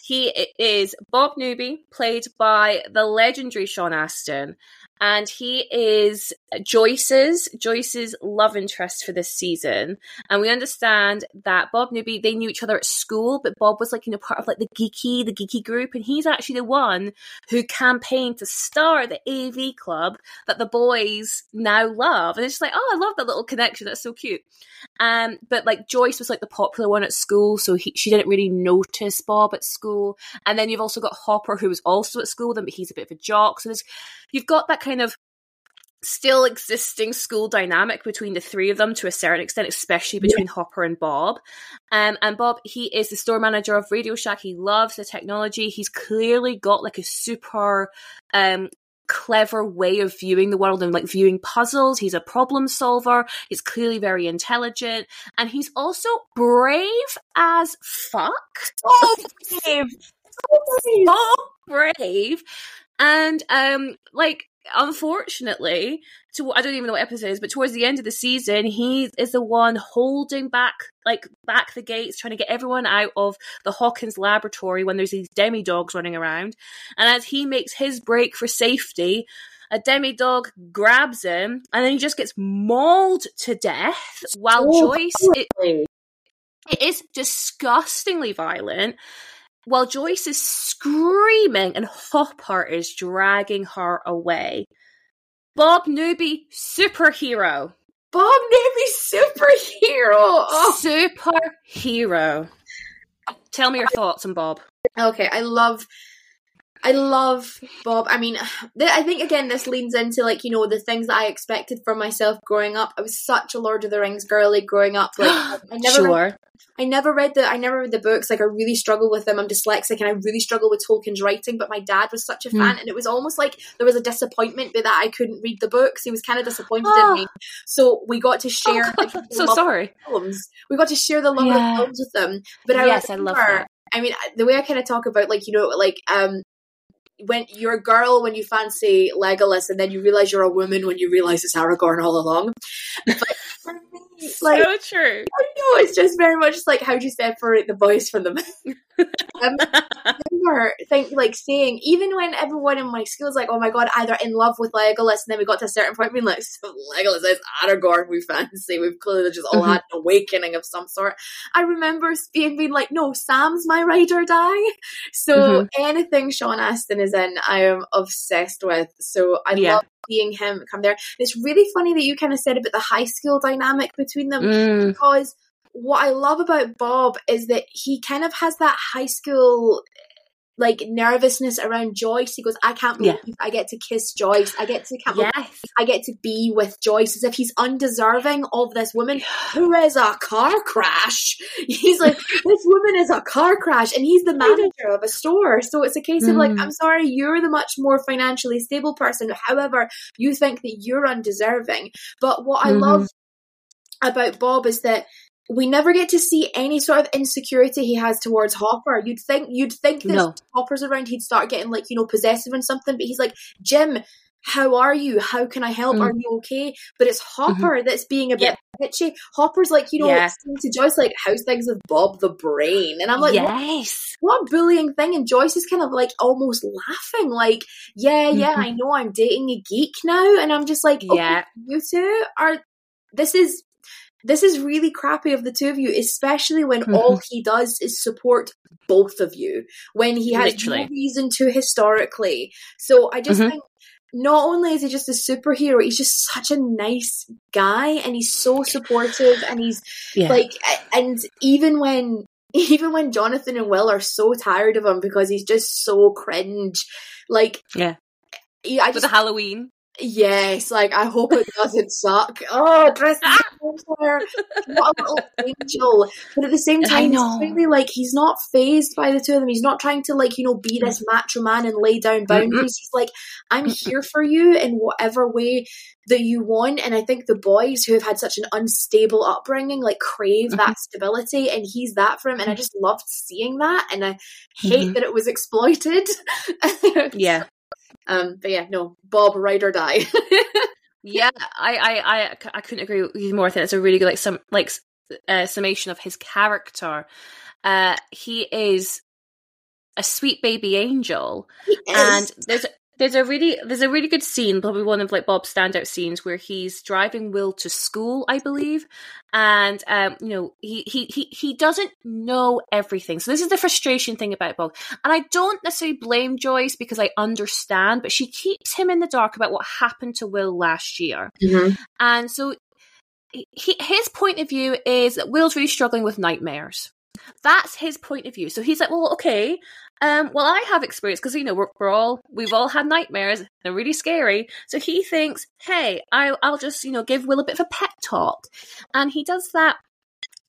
He is Bob Newby, played by the legendary Sean Astin, and he is Joyce's love interest for this season. And we understand that Bob Newby, they knew each other at school, but Bob was, like, you know, part of, like, the geeky group, and he's actually the one who campaigned to start the AV club that the boys now love. And it's just like, oh, I love that little connection. That's so cute. But, like, Joyce was, like, the popular one at school, so she didn't really notice Bob at school. And then you've also got Hopper, who was also at school with him, but he's a bit of a jock. So you've got that kind of still existing school dynamic between the three of them to a certain extent, especially between Hopper and Bob. And Bob, he is the store manager of Radio Shack. He loves the technology. He's clearly got, like, a super clever way of viewing the world and, like, viewing puzzles. He's a problem solver. He's clearly very intelligent. And he's also brave as fuck. Oh, brave. So brave. And, like, unfortunately, I don't even know what episode it is, but towards the end of the season, he is the one holding back the gates, trying to get everyone out of the Hawkins laboratory when there's these demi-dogs running around. And as he makes his break for safety, a demi-dog grabs him, and then he just gets mauled to death, while Joyce... It is disgustingly violent. While Joyce is screaming and Hopper is dragging her away. Bob Newby, superhero. Superhero. Tell me your thoughts on Bob. Okay, I love Bob. I mean, I think, again, this leans into, like, you know, the things that I expected from myself growing up. I was such a Lord of the Rings girly growing up. Like, I never read the books. Like, I really struggle with them. I'm dyslexic, and I really struggle with Tolkien's writing, but my dad was such a fan, and it was almost like there was a disappointment that I couldn't read the books. He was kind of disappointed in me. So we got to share the love of films with them. But I love that. I mean, the way I kind of talk about, like, you know, like, when you're a girl, when you fancy Legolas, and then you realize you're a woman when you realize it's Aragorn all along. But for me, like, so true. I know, it's just very much like, how do you separate the boys from the men? I remember, saying, even when everyone in my school is like, oh my God, either in love with Legolas, and then we got to a certain point being like, so Legolas is Aragorn we fancy. We've clearly just all had an awakening of some sort. I remember being like, no, Sam's my ride or die. So anything Sean Astin is in, I am obsessed with. So I love seeing him come there. It's really funny that you kind of said about the high school dynamic between them, because what I love about Bob is that he kind of has that high school like nervousness around Joyce. He goes, I can't believe I get to kiss Joyce. I get to be with Joyce, as if he's undeserving of this woman who is a car crash. He's like, this woman is a car crash, and he's the manager of a store. So it's a case of like, I'm sorry, you're the much more financially stable person. However, you think that you're undeserving. But what I love about Bob is that we never get to see any sort of insecurity he has towards Hopper. You'd think that if Hopper's around, he'd start getting like, you know, possessive and something, but he's like, Jim, how are you? How can I help? Are you okay? But it's Hopper that's being a bit bitchy. Hopper's like, you know, saying to Joyce, like, how's things with Bob the Brain? And I'm like, what bullying thing? And Joyce is kind of like almost laughing, like, I know I'm dating a geek now. And I'm just like, okay, you two are, this is really crappy of the two of you, especially when all he does is support both of you, when he has no reason to historically. So I just think not only is he just a superhero, he's just such a nice guy, and he's so supportive, and he's like, and even when Jonathan and Will are so tired of him because he's just so cringe, like, for the Halloween. Yes, like, I hope it doesn't suck. Oh, dressed as what a little angel. But at the same time, it's really like, he's not phased by the two of them. He's not trying to, like, you know, be this macho man and lay down boundaries. He's like, I'm here for you in whatever way that you want. And I think the boys who have had such an unstable upbringing, like, crave that stability, and he's that for him. And I just loved seeing that, and I hate that it was exploited. But yeah, no, Bob, ride or die. I couldn't agree with you more. I think it's a really good summation of his character. He is a sweet baby angel, and there's a really good scene, probably one of like Bob's standout scenes, where he's driving Will to school, I believe, and you know, he doesn't know everything. So this is the frustration thing about Bob, and I don't necessarily blame Joyce because I understand, but she keeps him in the dark about what happened to Will last year, and so his point of view is that Will's really struggling with nightmares. That's his point of view. So he's like, well, okay, I have experience, because, you know, we've all had nightmares. They're really scary. So he thinks, hey, I'll just, you know, give Will a bit of a pep talk. And he does that,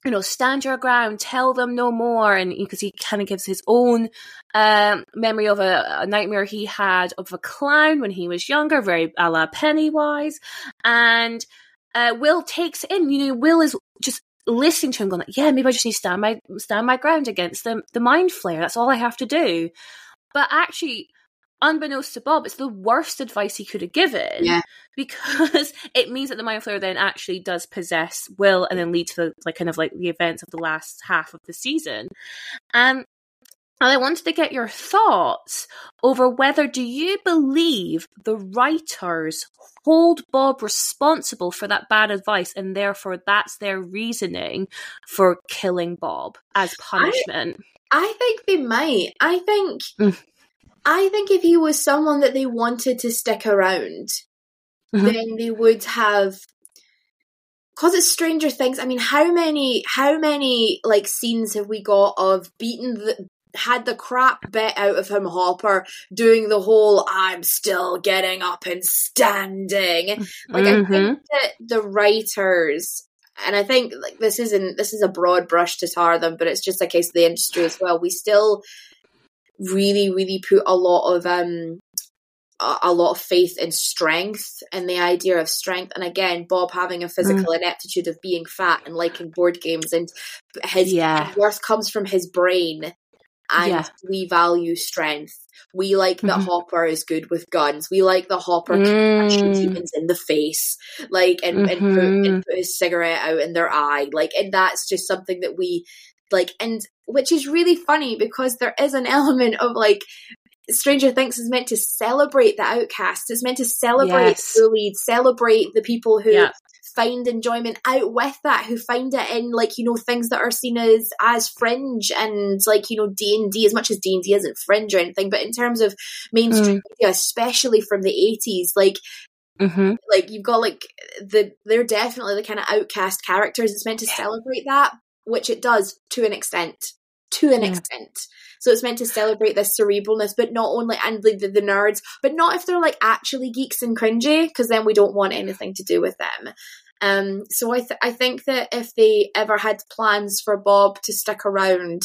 you know, stand your ground, tell them no more. And because he kind of gives his own memory of a nightmare he had of a clown when he was younger, very a la Pennywise. And Will takes it in, you know, Will is just listening to him, going like, yeah, maybe I just need to stand my ground against the mind flare. That's all I have to do. But actually, unbeknownst to Bob, it's the worst advice he could have given, because it means that the mind flare then actually does possess Will, and then lead to the, like, kind of like the events of the last half of the season. And I wanted to get your thoughts over whether, do you believe the writers hold Bob responsible for that bad advice, and therefore that's their reasoning for killing Bob as punishment? I think they might. I think if he was someone that they wanted to stick around, then they would have. Because it's Stranger Things. I mean, how many like scenes have we got of had the crap bit out of him Hopper doing the whole I'm still getting up and standing, like, I think that the writers, and I think like this is a broad brush to tar them, but it's just a case of the industry as well. We still really put a lot of faith in strength and the idea of strength. And again, Bob having a physical ineptitude of being fat and liking board games, and his worth comes from his brain. And we value strength. We like that Hopper is good with guns. We like that Hopper can shoot humans in the face, like, and put his cigarette out in their eye, like, and that's just something that we like. And which is really funny, because there is an element of like, Stranger Things is meant to celebrate the outcasts. It's meant to celebrate the bullied, celebrate the people who find enjoyment out with that, who find it in, like, you know, things that are seen as fringe, and like, you know, D&D, as much as D&D isn't fringe or anything, but in terms of mainstream media, especially from the 80s, like, Mm-hmm. Like, you've got, like, they're definitely the kind of outcast characters. It's meant to celebrate that, which it does to an extent. So it's meant to celebrate this cerebralness, but not only, and the nerds, but not if they're, like, actually geeks and cringy, because then we don't want anything to do with them. So I think that if they ever had plans for Bob to stick around,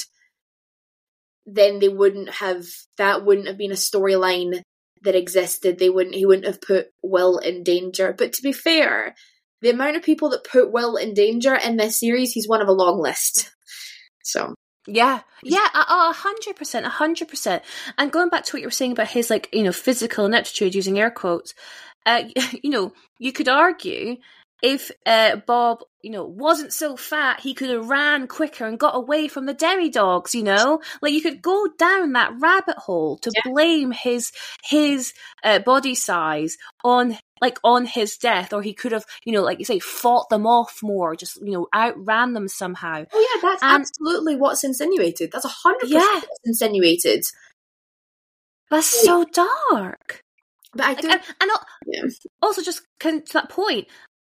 then they wouldn't have, that wouldn't have been a storyline that existed. He wouldn't have put Will in danger. But to be fair, the amount of people that put Will in danger in this series, he's one of a long list. So yeah, 100%. And going back to what you were saying about his, like, you know, physical ineptitude, using air quotes, you know, you could argue if Bob, you know, wasn't so fat, he could have ran quicker and got away from the demi-dogs, you know? Like, you could go down that rabbit hole to blame his body size on his death, or he could have, you know, like you say, fought them off more, just, you know, outran them somehow. Oh, yeah, that's absolutely what's insinuated. That's 100% what's insinuated. That's so dark. But I think... Also, just to that point...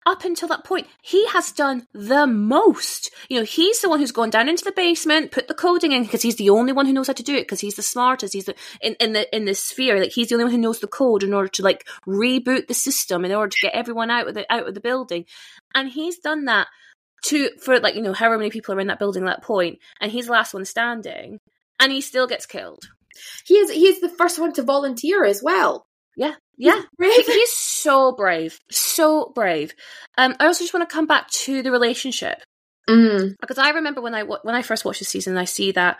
Up until that point, he has done the most. You know, he's the one who's gone down into the basement, put the coding in, because he's the only one who knows how to do it, because he's the smartest. He's in the sphere, like, he's the only one who knows the code in order to, like, reboot the system, in order to get everyone out of the building. And he's done that for, like, you know, however many people are in that building at that point, and he's the last one standing, and he still gets killed. He is the first one to volunteer as well. Yeah. He's so brave. I also just want to come back to the relationship. Because I remember when I first watched the season, I see that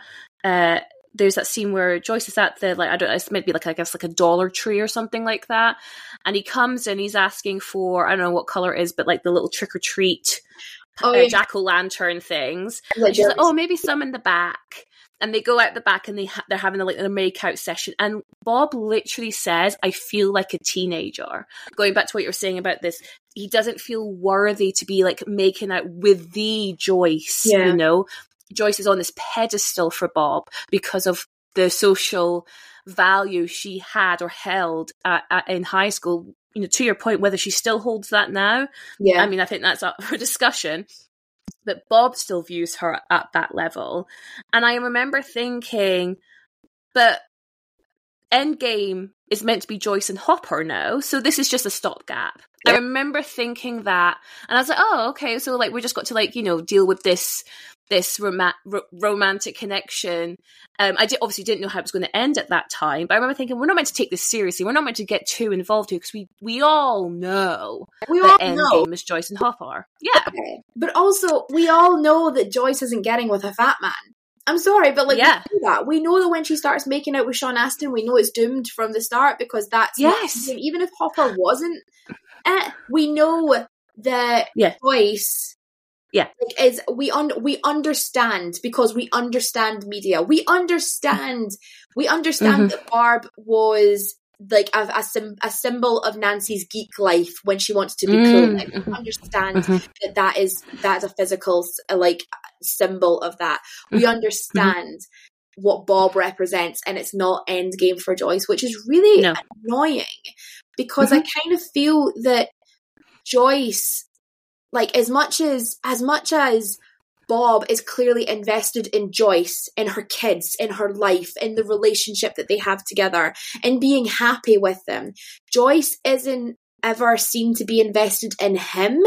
there's that scene where Joyce is at the, like, I don't know, it's maybe, like, I guess, like, a Dollar Tree or something like that, and he comes in, he's asking for, I don't know what colour it is, but, like, the little trick or treat jack-o'-lantern things. And she's like, oh, maybe some in the back. And they go out the back, and they're having a make-out session. And Bob literally says, I feel like a teenager. Going back to what you were saying about this, he doesn't feel worthy to be, like, making out with the Joyce, you know? Joyce is on this pedestal for Bob because of the social value she had or held in high school. You know, to your point, whether she still holds that now, I mean, I think that's up for discussion. But Bob still views her at that level. And I remember thinking, but Endgame is meant to be Joyce and Hopper now, so this is just a stopgap. I remember thinking that, and I was like, oh, okay, so, like, we just got to, like, you know, deal with this romantic connection. I obviously didn't know how it was going to end at that time, but I remember thinking, we're not meant to take this seriously. We're not meant to get too involved here, because we all know that Endgame is Joyce and Hopper. Yeah. Okay. But also, we all know that Joyce isn't getting with a fat man. I'm sorry, but, like, we know that. We know that when she starts making out with Sean Astin, we know it's doomed from the start, because that's not, even if Hopper wasn't, we know that Joyce... Yeah, like, is we understand, because we understand media. We understand that Barb was, like, a symbol of Nancy's geek life when she wants to be cool. Like, we understand that is a physical, like, symbol of that. We understand what Bob represents, and it's not Endgame for Joyce, which is really annoying, because I kind of feel that Joyce. Like, as much as Bob is clearly invested in Joyce, in her kids, in her life, in the relationship that they have together, and being happy with them, Joyce isn't ever seen to be invested in him.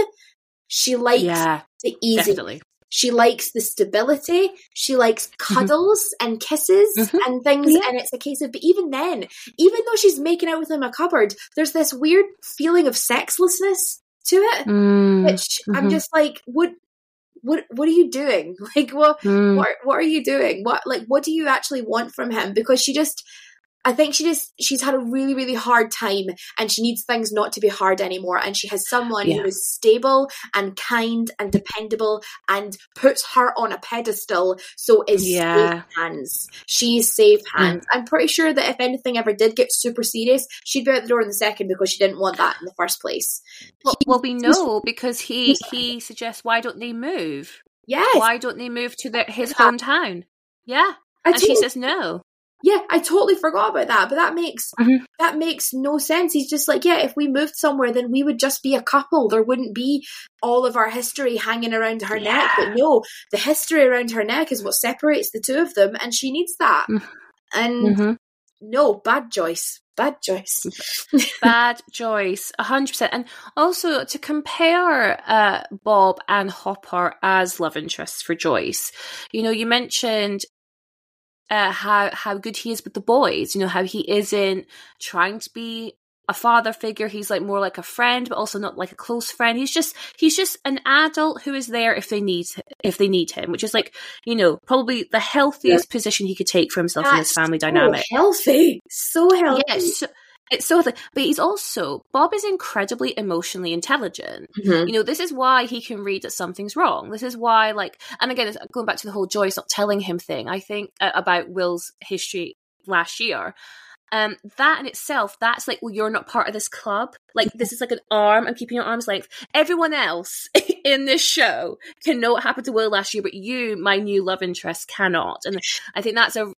She likes the easy. Definitely. She likes the stability. She likes cuddles and kisses and things. Yeah. And it's a case of, but even then, even though she's making out with him in a cupboard, there's this weird feeling of sexlessness to it, which I'm just like, what are you doing? Like, what are you doing? What do you actually want from him? Because she's had a really, really hard time, and she needs things not to be hard anymore. And she has someone who is stable and kind and dependable and puts her on a pedestal. So is safe hands. She is safe hands. I'm pretty sure that if anything ever did get super serious, she'd be out the door in the second, because she didn't want that in the first place. Well, we know, because he suggests, why don't they move? Yes. Why don't they move to his hometown? Yeah. And she says no. Yeah, I totally forgot about that, but that makes no sense. He's just like, yeah, if we moved somewhere, then we would just be a couple. There wouldn't be all of our history hanging around her neck. But no, the history around her neck is what separates the two of them, and she needs that. And no, bad Joyce. Bad Joyce. Bad Joyce, 100%. And also to compare Bob and Hopper as love interests for Joyce, you know, you mentioned how good he is with the boys, you know, how he isn't trying to be a father figure. He's like more like a friend, but also not like a close friend. He's just an adult who is there if they need him, which is like, you know, probably the healthiest position he could take for himself in his family dynamic. So healthy. Yes. Yeah, it's so like, but he's also, Bob is incredibly emotionally intelligent. You know, this is why he can read that something's wrong. This is why, like, and again, going back to the whole Joyce not telling him thing, I think about Will's history last year. That in itself, that's like, well, you're not part of this club. Like, this is like an arm. I'm keeping your arm's length. Everyone else in this show can know what happened to Will last year, but you, my new love interest, cannot. And I think that's a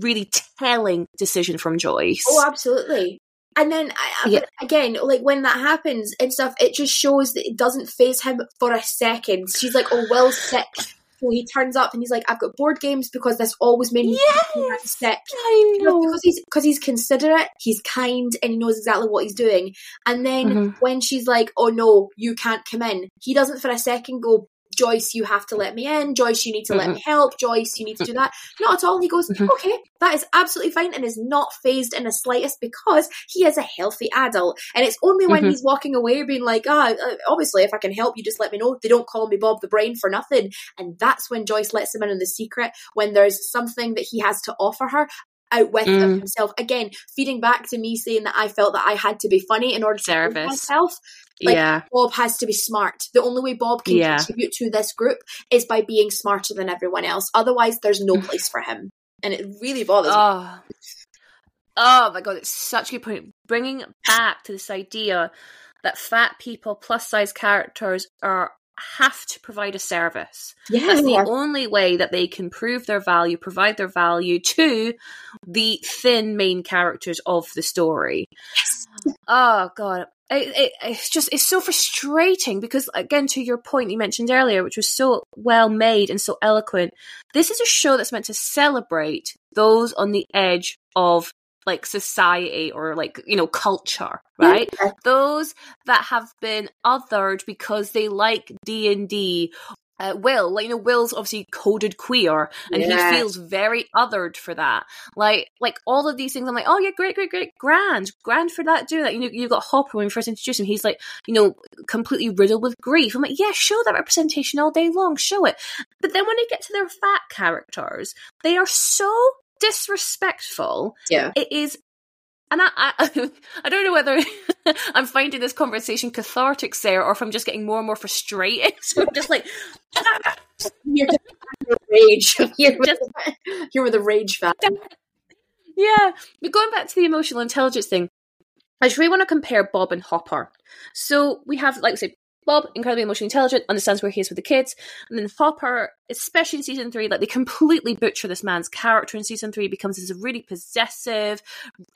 really telling decision from Joyce. Oh, absolutely. And then again, like when that happens and stuff, it just shows that it doesn't faze him for a second. She's like, "Oh, Will's sick." So he turns up and he's like, "I've got board games because that's always made me sick." I know. Because he's considerate, he's kind, and he knows exactly what he's doing. And then when she's like, "Oh no, you can't come in," he doesn't for a second go, "Joyce, you have to let me in. Joyce, you need to let me help. Joyce, you need to do that." Not at all. He goes, "Okay, that is absolutely fine," and is not phased in the slightest because he is a healthy adult. And it's only when he's walking away being like, obviously, if I can help you, just let me know. They don't call me Bob the Brain for nothing. And that's when Joyce lets him in on the secret, when there's something that he has to offer her outwith of himself. Again, feeding back to me saying that I felt that I had to be funny in order to serve myself. Like, Bob has to be smart. The only way Bob can contribute to this group is by being smarter than everyone else. Otherwise, there's no place for him. And it really bothers me. Oh my God, it's such a good point. Bringing back to this idea that fat people, plus size characters have to provide a service. Yeah. That's the only way that they can prove their value, provide their value to the thin main characters of the story. Yes. Oh God. It's so frustrating because, again, to your point you mentioned earlier, which was so well made and so eloquent, this is a show that's meant to celebrate those on the edge of like society or like, you know, culture, right? Yeah. Those that have been othered because they like D&D. Will, like, you know, Will's obviously coded queer, and he feels very othered for that. Like all of these things, I'm like, oh yeah, great, grand for that, do that. You know, you got Hopper when we first introduced him. He's like, you know, completely riddled with grief. I'm like, yeah, show that representation all day long, show it. But then when you get to their fat characters, they are so disrespectful. Yeah, it is. And I don't know whether I'm finding this conversation cathartic, Sarah, or if I'm just getting more and more frustrated. So I'm just like, you're just with rage. You're with a rage fan. Yeah. But going back to the emotional intelligence thing, I just really want to compare Bob and Hopper. So we have, like I said, Bob, incredibly emotionally intelligent, understands where he is with the kids. And then Hopper, especially in season 3, like they completely butcher this man's character in season 3, becomes this really possessive,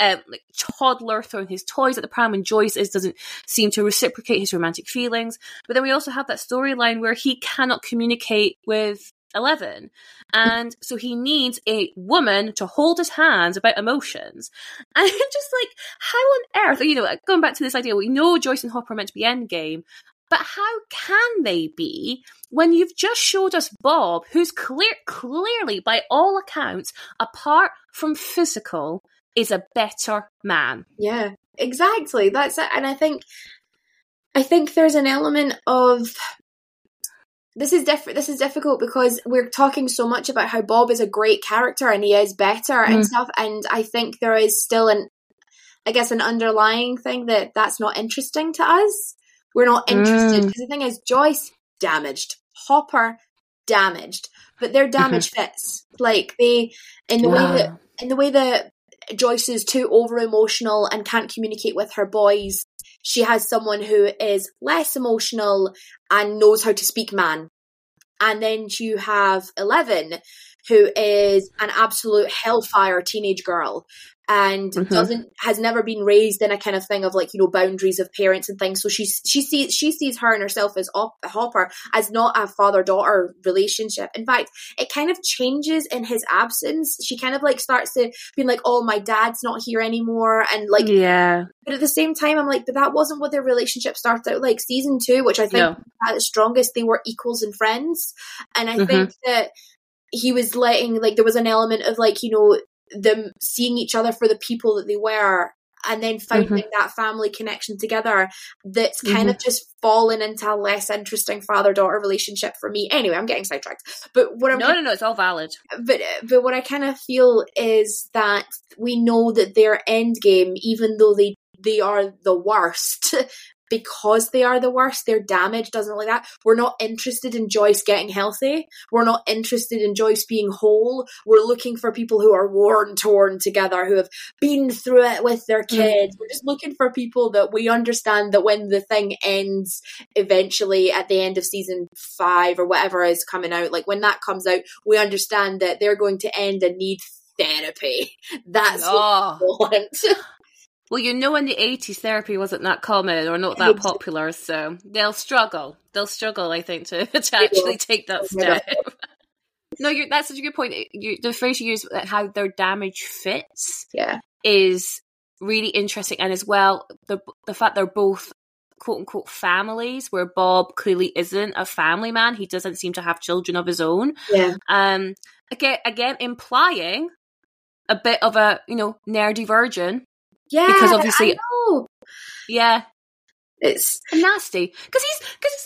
like toddler throwing his toys at the pram, and Joyce doesn't seem to reciprocate his romantic feelings. But then we also have that storyline where he cannot communicate with Eleven, and so he needs a woman to hold his hands about emotions. And I'm just like, how on earth, you know, going back to this idea, we know Joyce and Hopper are meant to be endgame. But how can they be when you've just showed us Bob, who's clearly, by all accounts, apart from physical, is a better man? Yeah, exactly. That's it. And I think there's an element of... This is difficult because we're talking so much about how Bob is a great character and he is better and stuff. And I think there is still an underlying thing that's not interesting to us. We're not interested because the thing is, Joyce damaged, Hopper damaged, but their damage fits. Like they, in the way that Joyce is too over emotional and can't communicate with her boys, she has someone who is less emotional and knows how to speak man. And then you have Eleven, who is an absolute hellfire teenage girl and has never been raised in a kind of thing of, like, you know, boundaries of parents and things. So she sees her and herself as Hopper as not a father-daughter relationship. In fact, it kind of changes in his absence. She kind of, like, starts to being like, oh, my dad's not here anymore, and, like, yeah. But at the same time, I'm like, but that wasn't what their relationship started out like. Season 2, which I think at its strongest, they were equals and friends, and I think that he was letting, like, there was an element of, like, you know, them seeing each other for the people that they were, and then finding that family connection together that's kind of just fallen into a less interesting father-daughter relationship for me. Anyway, I'm getting sidetracked. But what I'm No, it's all valid. But what I kind of feel is that we know that their end game, even though they are the worst, because they are the worst, their damage doesn't like that. We're not interested in Joyce getting healthy. We're not interested in Joyce being whole. We're looking for people who are worn, torn together, who have been through it with their kids. We're just looking for people that we understand that when the thing ends, eventually at the end of season 5 or whatever is coming out, like when that comes out, we understand that they're going to end and need therapy. That's what we want. Well, you know, in the 80s, therapy wasn't that common or not that popular, so they'll struggle. They'll struggle, I think, to actually take that step. No, that's such a good point. The phrase you use, how their damage fits, is really interesting. And as well, the fact they're both quote-unquote families, where Bob clearly isn't a family man. He doesn't seem to have children of his own. Yeah. Again, implying a bit of a, you know, nerdy virgin. Yeah, because obviously, I know. Yeah, it's nasty because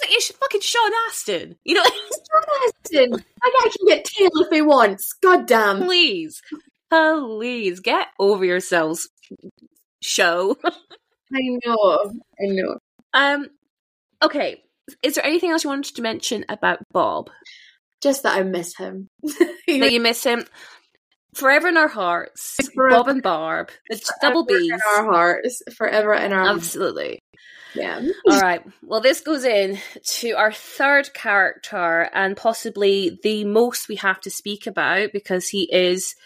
it's fucking Sean Astin, you know. Sean Astin, that guy can get tail if he wants. Goddamn, please get over yourselves. Show. I know. Okay, is there anything else you wanted to mention about Bob? Just that I miss him. That you miss him. Forever in our hearts, forever. Bob and Barb. It's double B's. In our hearts, forever in our hearts. Absolutely. Yeah. All right. Well, this goes in to our third character, and possibly the most we have to speak about because he is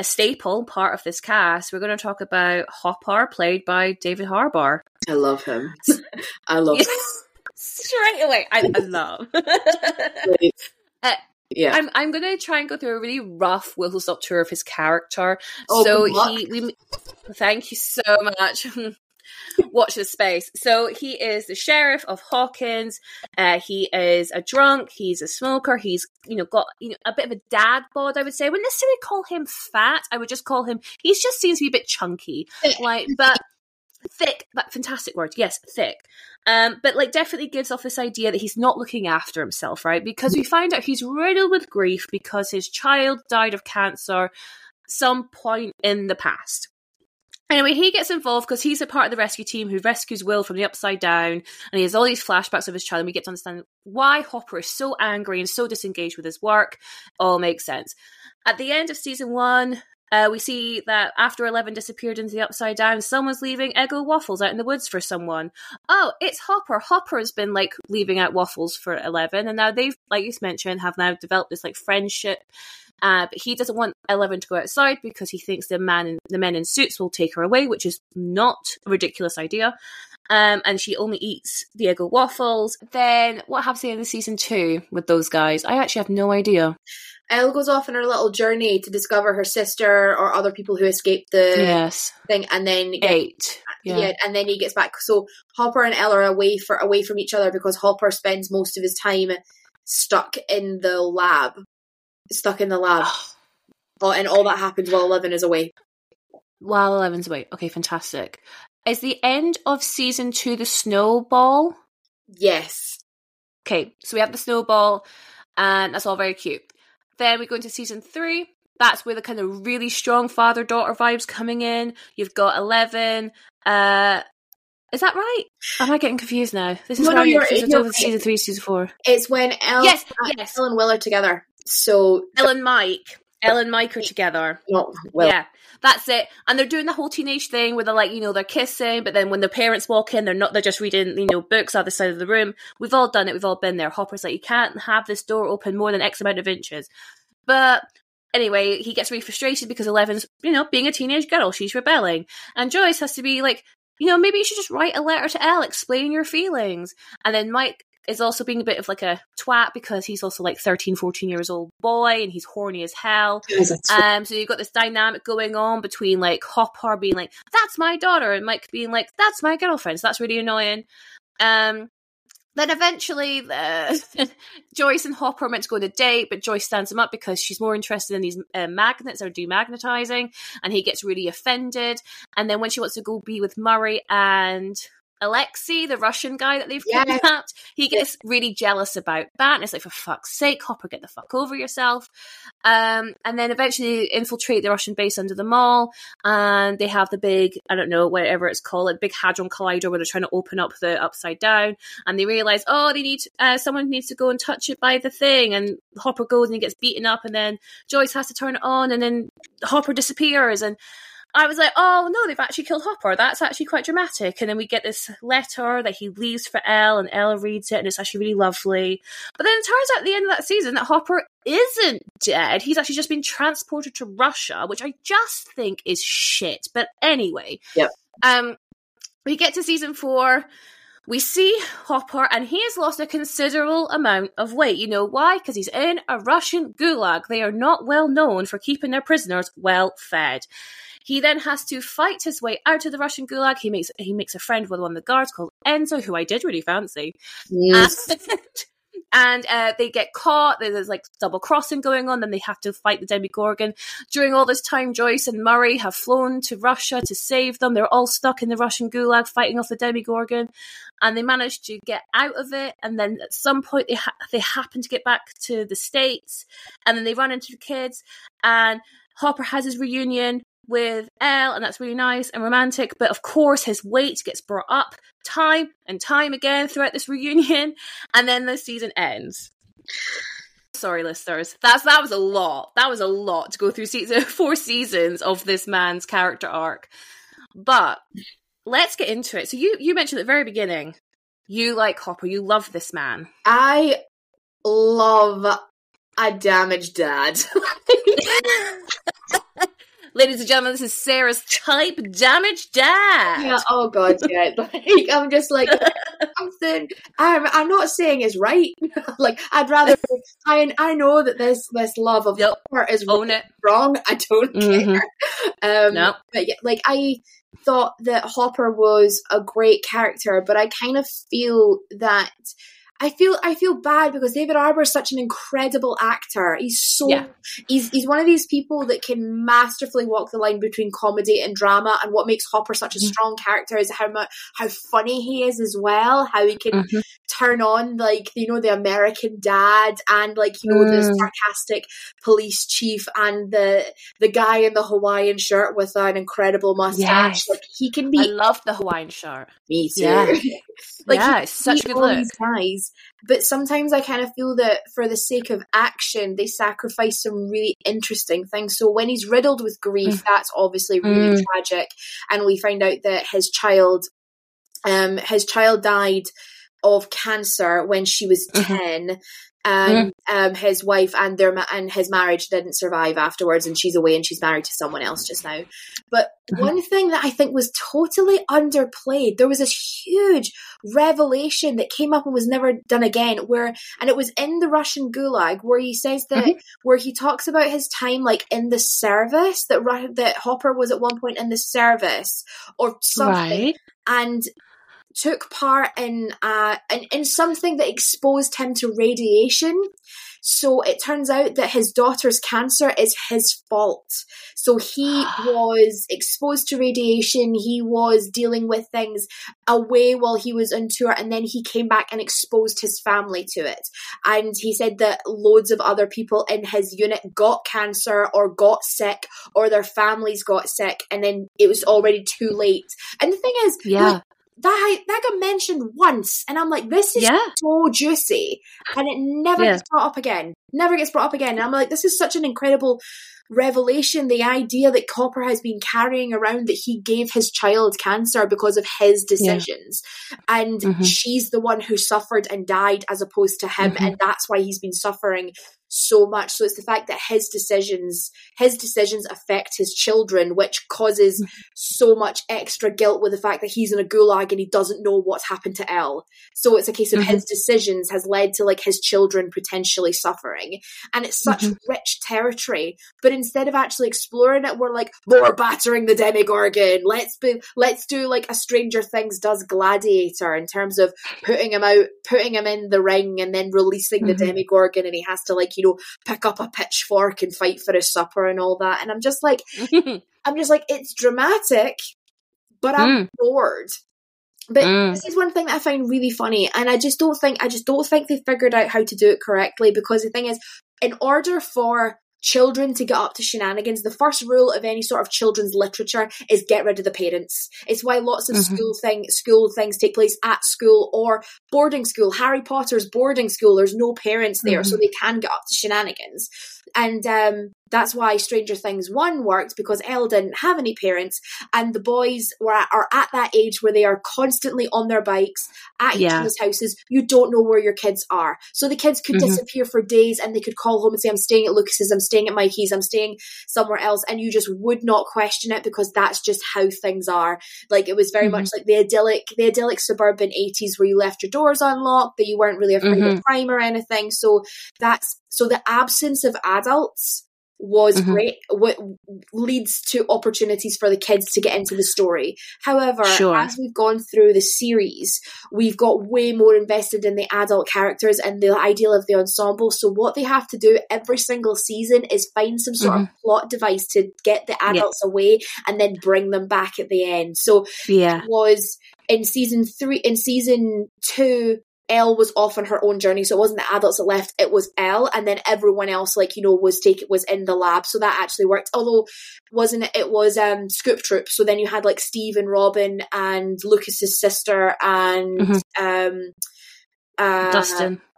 a staple part of this cast. We're going to talk about Hopper, played by David Harbour. I love him. I love him. Straight away, I love. Yeah, I'm gonna try and go through a really rough whistle-stop tour of his character. Oh, so thank you so much. Watch this space. So he is the sheriff of Hawkins. He is a drunk. He's a smoker. He's got a bit of a dad bod. I would say I wouldn't necessarily call him fat. I would just call him. He just seems to be a bit chunky, like but. Thick, that fantastic word. Yes, thick. But like definitely gives off this idea that he's not looking after himself, right? Because we find out he's riddled with grief because his child died of cancer some point in the past. Anyway, he gets involved because he's a part of the rescue team who rescues Will from the Upside Down, and he has all these flashbacks of his child, and we get to understand why Hopper is so angry and so disengaged with his work. All makes sense. At the end of season 1... we see that after Eleven disappeared into the Upside Down, someone's leaving Eggo waffles out in the woods for someone. Oh, it's Hopper. Hopper's been, like, leaving out waffles for Eleven, and now they've, like you mentioned, have now developed this, like, friendship. But he doesn't want Eleven to go outside because he thinks the men in suits will take her away, which is not a ridiculous idea. And she only eats the Eggo waffles. Then what happens at the end of season 2 with those guys? I actually have no idea. Elle goes off on her little journey to discover her sister or other people who escaped the thing, and then and then he gets back. So Hopper and Elle are away from each other because Hopper spends most of his time stuck in the lab, and all that happens while Eleven is away. While Eleven's away, okay, fantastic. Is the end of season 2 the snowball? Yes. Okay, so we have the snowball, and that's all very cute. Then we go into season 3. That's where the kind of really strong father-daughter vibes coming in. You've got Eleven. Is that right? Am I getting confused now? This is season 3, season 4. It's when Elle and Will are together. So Elle and Mike are together. Not Will. Yeah, that's it. And they're doing the whole teenage thing where they're like, they're kissing, but then when their parents walk in, they're not. They're just reading, books other side of the room. We've all done it. We've all been there. Hopper's like, you can't have this door open more than X amount of inches. But Anyway, he gets really frustrated because Eleven's, you know, being a teenage girl, she's rebelling. And Joyce has to be like, you know, maybe you should just write a letter to Elle, explain your feelings. And then Mike is also being a bit of like a twat because he's also like 13, 14 years old boy and he's horny as hell. So you've got this dynamic going on between like Hopper being like, that's my daughter, and Mike being like, that's my girlfriend. So that's really annoying. Then eventually Joyce and Hopper are meant to go on a date, but Joyce stands him up because she's more interested in these magnets that are demagnetizing, and he gets really offended. And then when she wants to go be with Murray and Alexei, the Russian guy that they've kidnapped, he gets really jealous about that. And it's like, for fuck's sake, Hopper, get the fuck over yourself. And then eventually infiltrate the Russian base under the mall. And they have the big, I don't know, whatever it's called, like big Hadron Collider where they're trying to open up the Upside Down. And they realise, oh, they need someone needs to go and touch it by the thing. And Hopper goes and he gets beaten up. And then Joyce has to turn it on. And then Hopper disappears. And I was like, oh, no, they've actually killed Hopper. That's actually quite dramatic. And then we get this letter that he leaves for Elle, and Elle reads it, and it's actually really lovely. But then it turns out at the end of that season that Hopper isn't dead. He's actually just been transported to Russia, which I just think is shit. But anyway, we get to season 4. We see Hopper, and he has lost a considerable amount of weight. You know why? Because he's in a Russian gulag. They are not well known for keeping their prisoners well fed. He then has to fight his way out of the Russian gulag. He makes a friend with one of the guards called Enzo, who I did really fancy. Yes. And they get caught. There's like double crossing going on. Then they have to fight the Demogorgon. During all this time, Joyce and Murray have flown to Russia to save them. They're all stuck in the Russian gulag fighting off the Demogorgon, and they managed to get out of it. And then at some point, they happen to get back to the States, and then they run into the kids. And Hopper has his reunion with Elle, and that's really nice and romantic, but of course his weight gets brought up time and time again throughout this reunion, and then the season ends. Sorry, listeners, that was a lot to go through, 4 seasons of this man's character arc. But let's get into it. So you mentioned at the very beginning you like Hopper, you love this man. I love a damaged dad. Ladies and gentlemen, this is Sarah's type, damaged dad. Yeah, oh god, yeah. Like, I'm just like, I'm not saying it's right. Like, I'd rather. I know that this love of Hopper is wrong. I don't care. But yeah, like, I thought that Hopper was a great character, but I kind of feel that. I feel bad because David Harbour is such an incredible actor. He's so he's one of these people that can masterfully walk the line between comedy and drama. And what makes Hopper such a strong character is how funny he is as well. How he can turn on, like, you know, the American dad and, like, you know, the sarcastic police chief and the guy in the Hawaiian shirt with an incredible mustache. Yes. Like, he can be. I love the Hawaiian shirt. Me too. Yeah, like, yeah, it's such a good look. These guys. But sometimes I kind of feel that for the sake of action, they sacrifice some really interesting things. So when he's riddled with grief, that's obviously really tragic. And we find out that his child died of cancer when she was 10. And his wife and his marriage didn't survive afterwards, and she's away and she's married to someone else just now. But one thing that I think was totally underplayed, there was this huge revelation that came up and was never done again, and it was in the Russian gulag, where he says that where he talks about his time, like, in the service, that Hopper was at one point in the service or something, and took part in something that exposed him to radiation. So it turns out that his daughter's cancer is his fault. So he was exposed to radiation. He was dealing with things away while he was on tour. And then he came back and exposed his family to it. And he said that loads of other people in his unit got cancer or got sick or their families got sick. And then it was already too late. And the thing is, that got mentioned once, and I'm like, this is so juicy, and it never gets brought up again. Never gets brought up again. And I'm like, this is such an incredible revelation, the idea that Hopper has been carrying around that he gave his child cancer because of his decisions. Yeah. And she's the one who suffered and died as opposed to him. And that's why he's been suffering so much. So it's the fact that his decisions affect his children, which causes so much extra guilt with the fact that he's in a gulag and he doesn't know what's happened to Elle. So it's a case of his decisions has led to like his children potentially suffering. And it's such rich territory. But instead of actually exploring it, we're like, we're battering the Demogorgon. Let's do like a Stranger Things does Gladiator in terms of putting him out, putting him in the ring and then releasing the Demogorgon, and he has to like, you know, pick up a pitchfork and fight for his supper and all that. And I'm just like, it's dramatic, but I'm bored. But this is one thing that I find really funny, and I just don't think they figured out how to do it correctly, because the thing is, in order for children to get up to shenanigans, the first rule of any sort of children's literature is get rid of the parents. It's why lots of school things take place at school or boarding school. Harry Potter's boarding school, there's no parents there, so they can get up to shenanigans. And that's why Stranger Things 1 worked, because Elle didn't have any parents, and the boys are at that age where they are constantly on their bikes at each other's houses. You don't know where your kids are. So the kids could disappear for days, and they could call home and say, I'm staying at Lucas's, I'm staying at Mikey's, I'm staying somewhere else. And you just would not question it, because that's just how things are. Like, it was very much like the idyllic suburban 80s where you left your doors unlocked, that you weren't really afraid of crime or anything. So the absence of adults was great, what leads to opportunities for the kids to get into the story. However, as we've gone through the series, we've got way more invested in the adult characters and the ideal of the ensemble. So what they have to do every single season is find some sort of plot device to get the adults away and then bring them back at the end. So it was in season two, Elle was off on her own journey, so it wasn't the adults that left, it was Elle, and then everyone else, like, you know, was in the lab, so that actually worked. Although, it was Scoop Troop, so then you had like Steve and Robin and Lucas's sister and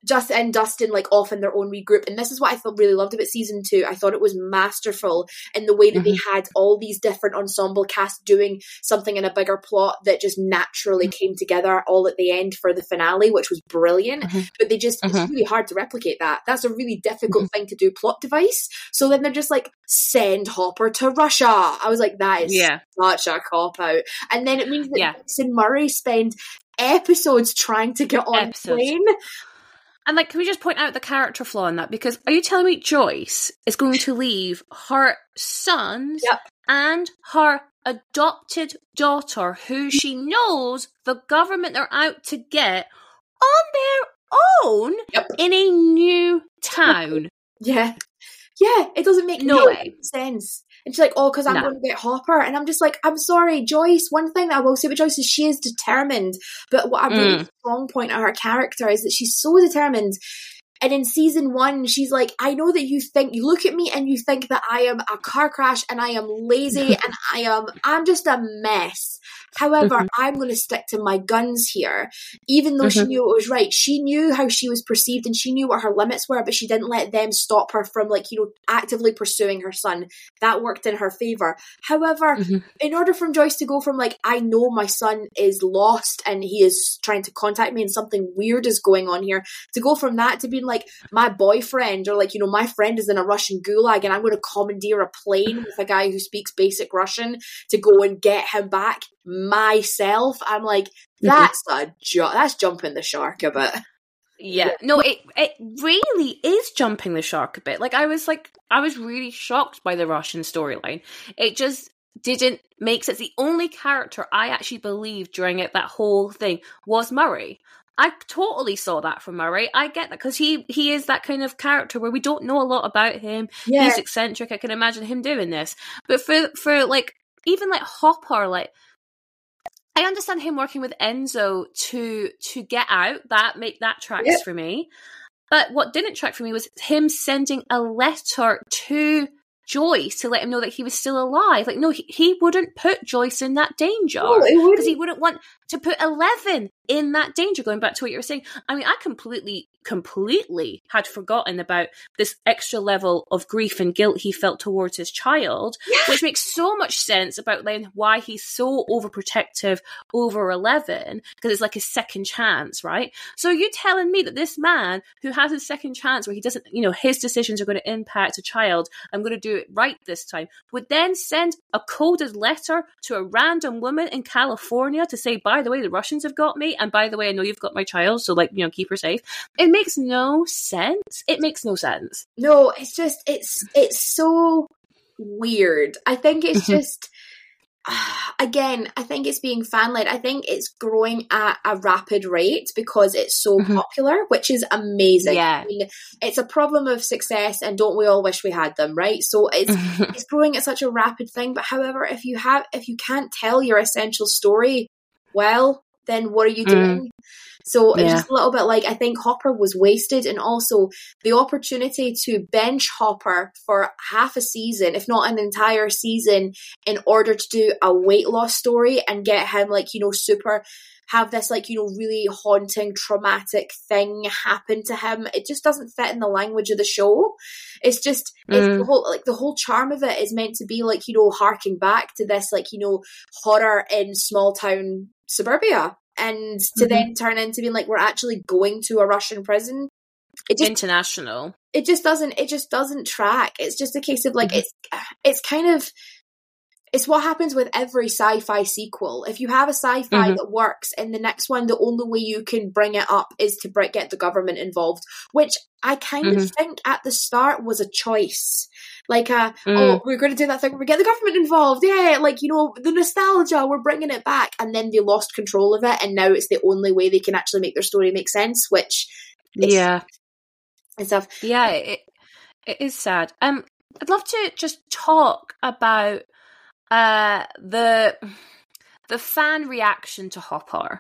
Dustin like off in their own wee group. And this is what I really loved about season 2. I thought it was masterful in the way that they had all these different ensemble casts doing something in a bigger plot that just naturally came together all at the end for the finale, which was brilliant. But they just it's really hard to replicate that. That's a really difficult thing to do, plot device. So then they're just like, send Hopper to Russia. I was like, that is such a cop out. And then it means that Vince and Murray spend episodes trying to get on a plane. And, like, can we just point out the character flaw in that? Because are you telling me Joyce is going to leave her sons and her adopted daughter, who she knows the government are out to get, on their own in a new town? Yeah, it doesn't make no sense. And she's like, oh, because I'm going to get Hopper. And I'm just like, I'm sorry, Joyce. One thing that I will say about Joyce is she is determined. But what a really strong point of her character is that she's so determined. And in season 1, she's like, I know that you look at me and you think that I am a car crash and I am lazy and I'm just a mess. However, I'm going to stick to my guns here. Even though she knew it was right, she knew how she was perceived and she knew what her limits were, but she didn't let them stop her from, like, you know, actively pursuing her son. That worked in her favor. However, in order for Joyce to go from, like, I know my son is lost and he is trying to contact me and something weird is going on here, to go from that to being like, my boyfriend, or, like, you know, my friend is in a Russian gulag and I'm going to commandeer a plane with a guy who speaks basic Russian to go and get him back myself. I'm like, that's jumping the shark a bit. It really is jumping the shark a bit. Like, I was really shocked by the Russian storyline. It just didn't make sense. The only character I actually believed during it, that whole thing, was Murray. I totally saw that from Murray. I get that, because he is that kind of character where we don't know a lot about him. Yeah. He's eccentric. I can imagine him doing this. But for like, even like Hopper, like, I understand him working with Enzo to get out. That tracks for me. But what didn't track for me was him sending a letter to Joyce to let him know that he was still alive. Like, no, he wouldn't put Joyce in that danger, because he wouldn't want to put Eleven in that danger. Going back to what you were saying, I mean, I completely completely had forgotten about this extra level of grief and guilt he felt towards his child, which makes so much sense about then why he's so overprotective over Eleven, because it's like his second chance, right? So you're telling me that this man who has his second chance, where he doesn't, you know, his decisions are going to impact a child, I'm going to do it right this time, would then send a coded letter to a random woman in California to say, by the way, the Russians have got me, and by the way, I know you've got my child, so, like, you know, keep her safe. It makes no sense. It makes no sense. No, it's just, it's so weird. I think it's just, again, I think it's being fan-led. I think it's growing at a rapid rate because it's so popular, which is amazing. Yeah. I mean, it's a problem of success, and don't we all wish we had them, right? So it's it's growing at such a rapid thing. But however, if you can't tell your essential story well, then what are you doing? So it's just a little bit like, I think Hopper was wasted, and also the opportunity to bench Hopper for half a season, if not an entire season, in order to do a weight loss story and get him, like, you know, super, have this, like, you know, really haunting, traumatic thing happen to him. It just doesn't fit in the language of the show. It's just, it's the whole, like, the whole charm of it is meant to be, like, you know, harking back to this, like, you know, horror in small town suburbia, and to then turn into being like, we're actually going to a Russian prison. It just, international. It just doesn't track. It's just a case of like, it's kind of, it's what happens with every sci-fi sequel. If you have a sci-fi that works, and the next one, the only way you can bring it up is to get the government involved, which I kind of think at the start was a choice. Like, oh, we're going to do that thing, we get the government involved, yeah, like, you know, the nostalgia, we're bringing it back. And then they lost control of it, and now it's the only way they can actually make their story make sense, which is, and stuff. Yeah, it is sad. I'd love to just talk about the fan reaction to Hopper.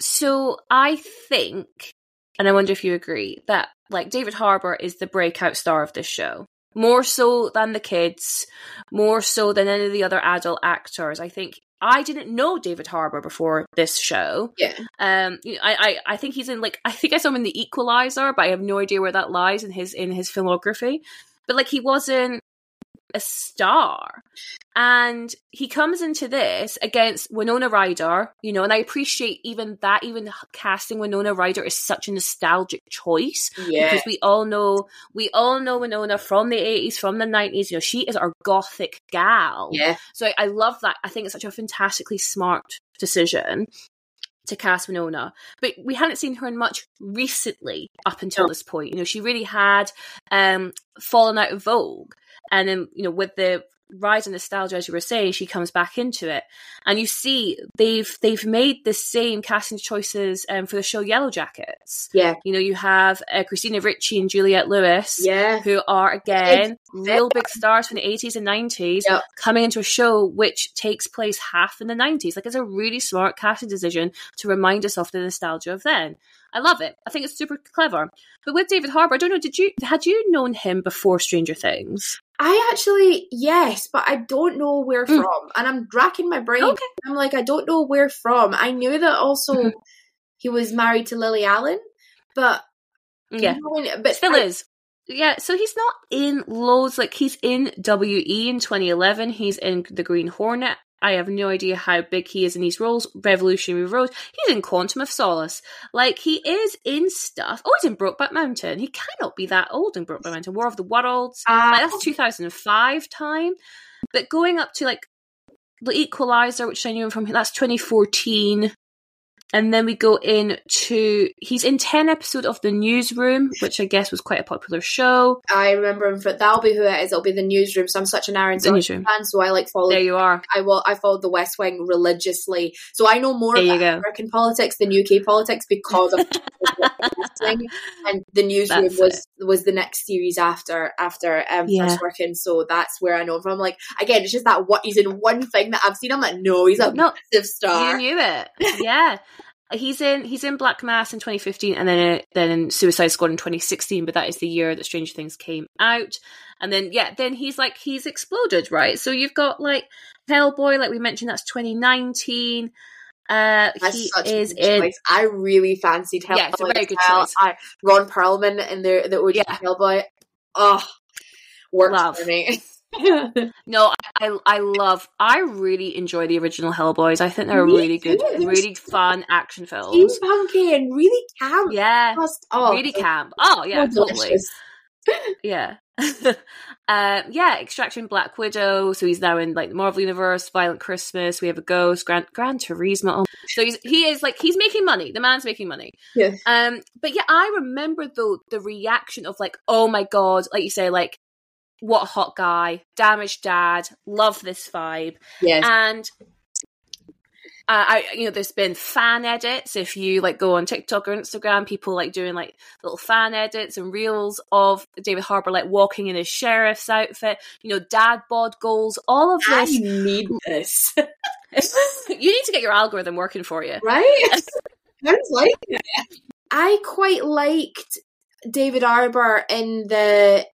So I think, and I wonder if you agree, that, like, David Harbour is the breakout star of this show. More so than the kids, more so than any of the other adult actors. I think I didn't know David Harbour before this show. Yeah. I think he's in, like, I think I saw him in The Equalizer, but I have no idea where that lies in his filmography. But, like, he wasn't a star. And he comes into this against Winona Ryder, you know, and I appreciate even that, even casting Winona Ryder is such a nostalgic choice, because we all know Winona from the 80s, from the 90s, you know, she is our gothic gal. Yeah. So I love that. I think it's such a fantastically smart decision to cast Winona, but we hadn't seen her in much recently up until this point. You know, she really had fallen out of vogue. And then, you know, with the rise in nostalgia, as you were saying, she comes back into it. And you see they've made the same casting choices for the show Yellow Jackets. Yeah. You know, you have Christina Ricci and Juliette Lewis, who are, again, real big stars from the 80s and 90s, coming into a show which takes place half in the 90s. Like, it's a really smart casting decision to remind us of the nostalgia of then. I love it. I think it's super clever. But with David Harbour, I don't know, had you known him before Stranger Things? I actually, yes, but I don't know where from. And I'm racking my brain. Okay. I'm like, I don't know where from. I knew that also he was married to Lily Allen, but... Yeah, you know, but still is. Yeah, so he's not in loads. Like, he's in W.E. in 2011. He's in The Green Hornet. I have no idea how big he is in these roles. Revolutionary Road. He's in Quantum of Solace. Like, he is in stuff. Oh, he's in Brokeback Mountain. He cannot be that old in Brokeback Mountain. War of the Worlds. Like, that's 2005 time. But going up to, like, The Equalizer, which I knew him from, that's 2014. And then we go in to... He's in 10 episodes of The Newsroom, which I guess was quite a popular show. I remember him for... That'll be who it is. It'll be The Newsroom. So I'm such an Aaron Sorkin fan, so I, like, follow... There you are. I followed The West Wing religiously. So I know more about American politics than UK politics because of The West Wing. And The Newsroom was the next series after First Working. So that's where I know him from. Like, again, it's just that what he's in one thing that I've seen. I'm like, no, he's a massive star. You knew it. Yeah. He's in Black Mass in 2015 and then in Suicide Squad in 2016, but that is the year that Stranger Things came out. And then, then he's exploded, right? So you've got, like, Hellboy, like we mentioned, that's 2019. He is in. I really fancied Hellboy. Yeah, it's a very good choice. Ron Perlman in the OG Hellboy. Oh, worked for me. No, I really enjoy the original Hellboys. I think they're really good, really fun action films. Team punky and really camp. Yeah, really camp. Oh yeah, totally. Yeah. Extraction, Black Widow, so he's now in like the Marvel universe. Violent Christmas, We Have a Ghost, Gran Turismo. So he's making money. The man's making money. Yeah. But yeah, I remember though the reaction of like, oh my god, like you say, like, what a hot guy, damaged dad, love this vibe. Yes. And there's been fan edits. If you like go on TikTok or Instagram, people like doing like little fan edits and reels of David Harbour like walking in his sheriff's outfit, dad bod goals, all of this. I need this. You need to get your algorithm working for you. Right? I was liking it. I quite liked David Harbour in the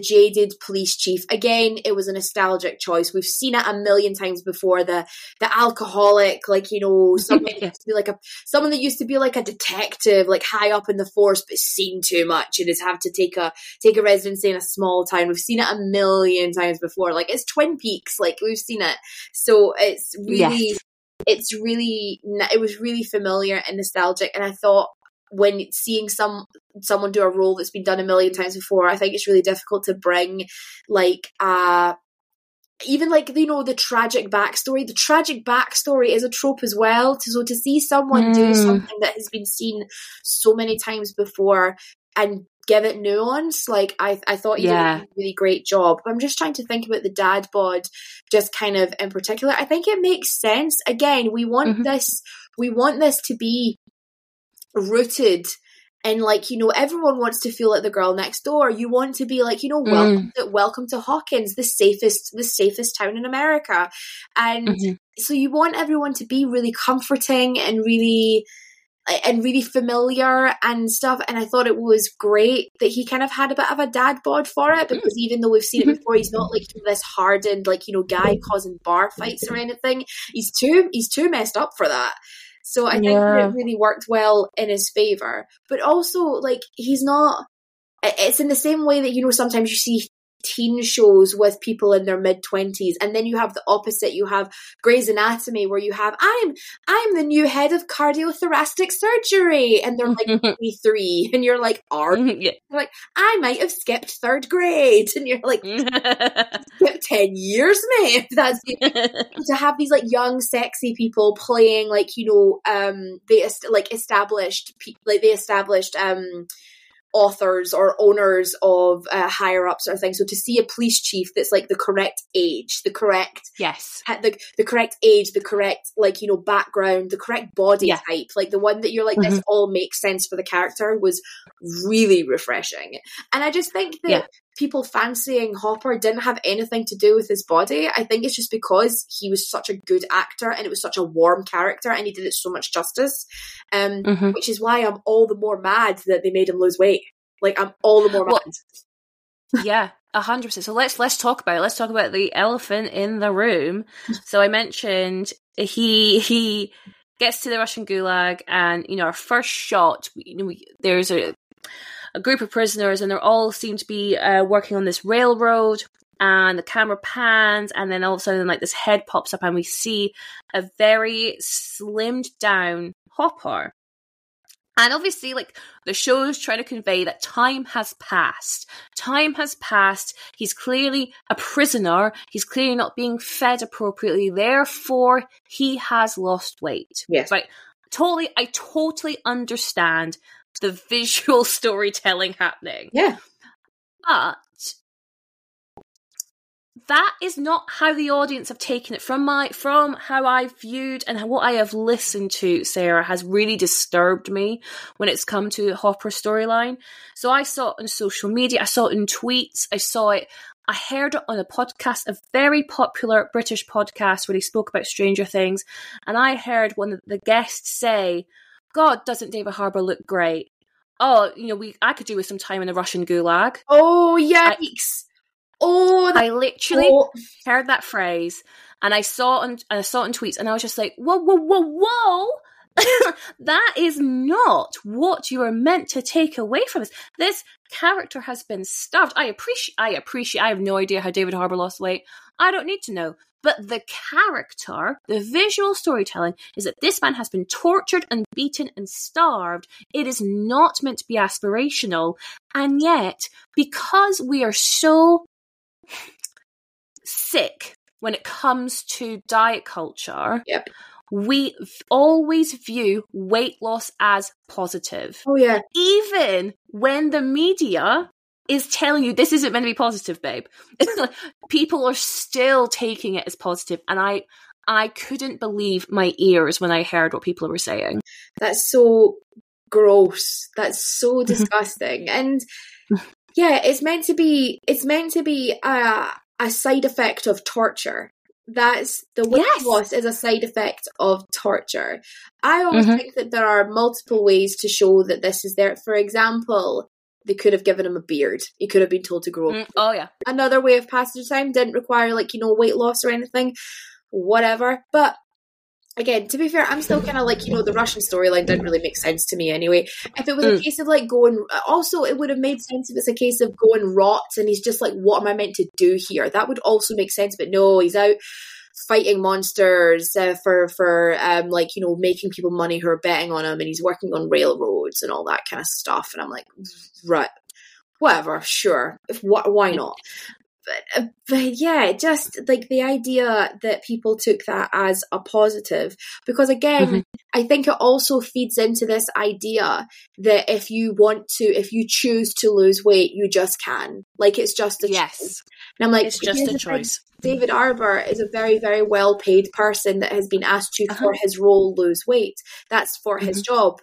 jaded police chief. Again, it was a nostalgic choice. We've seen it a million times before. The alcoholic, like, someone that used to be like a detective, like high up in the force, but seen too much and has had to take a residency in a small town. We've seen it a million times before. Like, it's Twin Peaks. Like, we've seen it. So it's really, it was really familiar and nostalgic. And I thought, when seeing someone do a role that's been done a million times before, I think it's really difficult to bring the tragic backstory. The tragic backstory is a trope as well. So to see someone do something that has been seen so many times before and give it nuance, like I thought you did a really great job. I'm just trying to think about the dad bod, just kind of in particular. I think it makes sense. Again, we want this. We want this to be rooted and everyone wants to feel like the girl next door. You want to be welcome to Hawkins, the safest town in America, and so you want everyone to be really comforting and really familiar and stuff. And I thought it was great that he kind of had a bit of a dad bod for it, because even though we've seen it before, he's not like this hardened guy causing bar fights or anything. He's too messed up for that. So I think it really worked well in his favour. But also, he's not... It's in the same way that, sometimes you see teen shows with people in their mid-20s, and then you have the opposite. You have Grey's Anatomy, where you have, I'm the new head of cardiothoracic surgery, and they're like 23, and you're like, They're like, I might have skipped third grade, and you're like, skipped 10 years, mate. That's to have these young, sexy people playing established authors or owners of higher ups or things. So to see a police chief that's like the correct age, the correct background, the correct body type, like the one that you're like, this all makes sense for the character, was really refreshing. And I just think that people fancying Hopper didn't have anything to do with his body. I think it's just because he was such a good actor and it was such a warm character and he did it so much justice, which is why I'm all the more mad that they made him lose weight. Like, I'm all the more mad. Yeah, 100%. So let's talk about it. Let's talk about the elephant in the room. So I mentioned he gets to the Russian gulag, and our first shot, there's a group of prisoners, and they all seem to be working on this railroad, and the camera pans, and then all of a sudden this head pops up and we see a very slimmed down Hopper. And obviously, the show's trying to convey that time has passed. Time has passed. He's clearly a prisoner. He's clearly not being fed appropriately. Therefore, he has lost weight. Yes. Right. I totally understand the visual storytelling happening. Yeah. But that is not how the audience have taken it. From how I viewed and what I have listened to, Sarah, has really disturbed me when it's come to Hopper's storyline. So I saw it on social media. I saw it in tweets. I heard it on a podcast, a very popular British podcast where they spoke about Stranger Things. And I heard one of the guests say, God, doesn't David Harbour look great? Oh, I could do with some time in a Russian gulag. Oh, yikes. Oh, I literally heard that phrase and I saw it on tweets and I was just like, whoa, whoa, whoa, whoa. That is not what you are meant to take away from us. This character has been starved. I have no idea how David Harbour lost weight. I don't need to know. But the character, the visual storytelling, is that this man has been tortured and beaten and starved. It is not meant to be aspirational. And yet, because we are so sick when it comes to diet culture... Yep. We always view weight loss as positive. Oh, yeah. Even when the media is telling you this isn't meant to be positive, babe. People are still taking it as positive. And I couldn't believe my ears when I heard what people were saying. That's so gross. That's so disgusting. And yeah, it's meant to be a side effect of torture. That's the weight loss is a side effect of torture. I always think that there are multiple ways to show that this is there. For example, they could have given him a beard. He could have been told to grow a beard. Oh, yeah. Another way of passage of time didn't require, weight loss or anything, whatever. But again, to be fair, I'm still kind of the Russian storyline didn't really make sense to me anyway. If it was a case of it would have made sense if it's a case of go and rot and he's just like, what am I meant to do here? That would also make sense, but no, he's out fighting monsters for making people money who are betting on him, and he's working on railroads and all that kind of stuff. And I'm like, right, whatever, sure, why not? But yeah, just like the idea that people took that as a positive, because again, I think it also feeds into this idea that if you choose to lose weight, you just can. It's just a choice. And I'm like, it's just a choice. David Harbour is a very, very well-paid person that has been asked to for his role lose weight. That's for his job.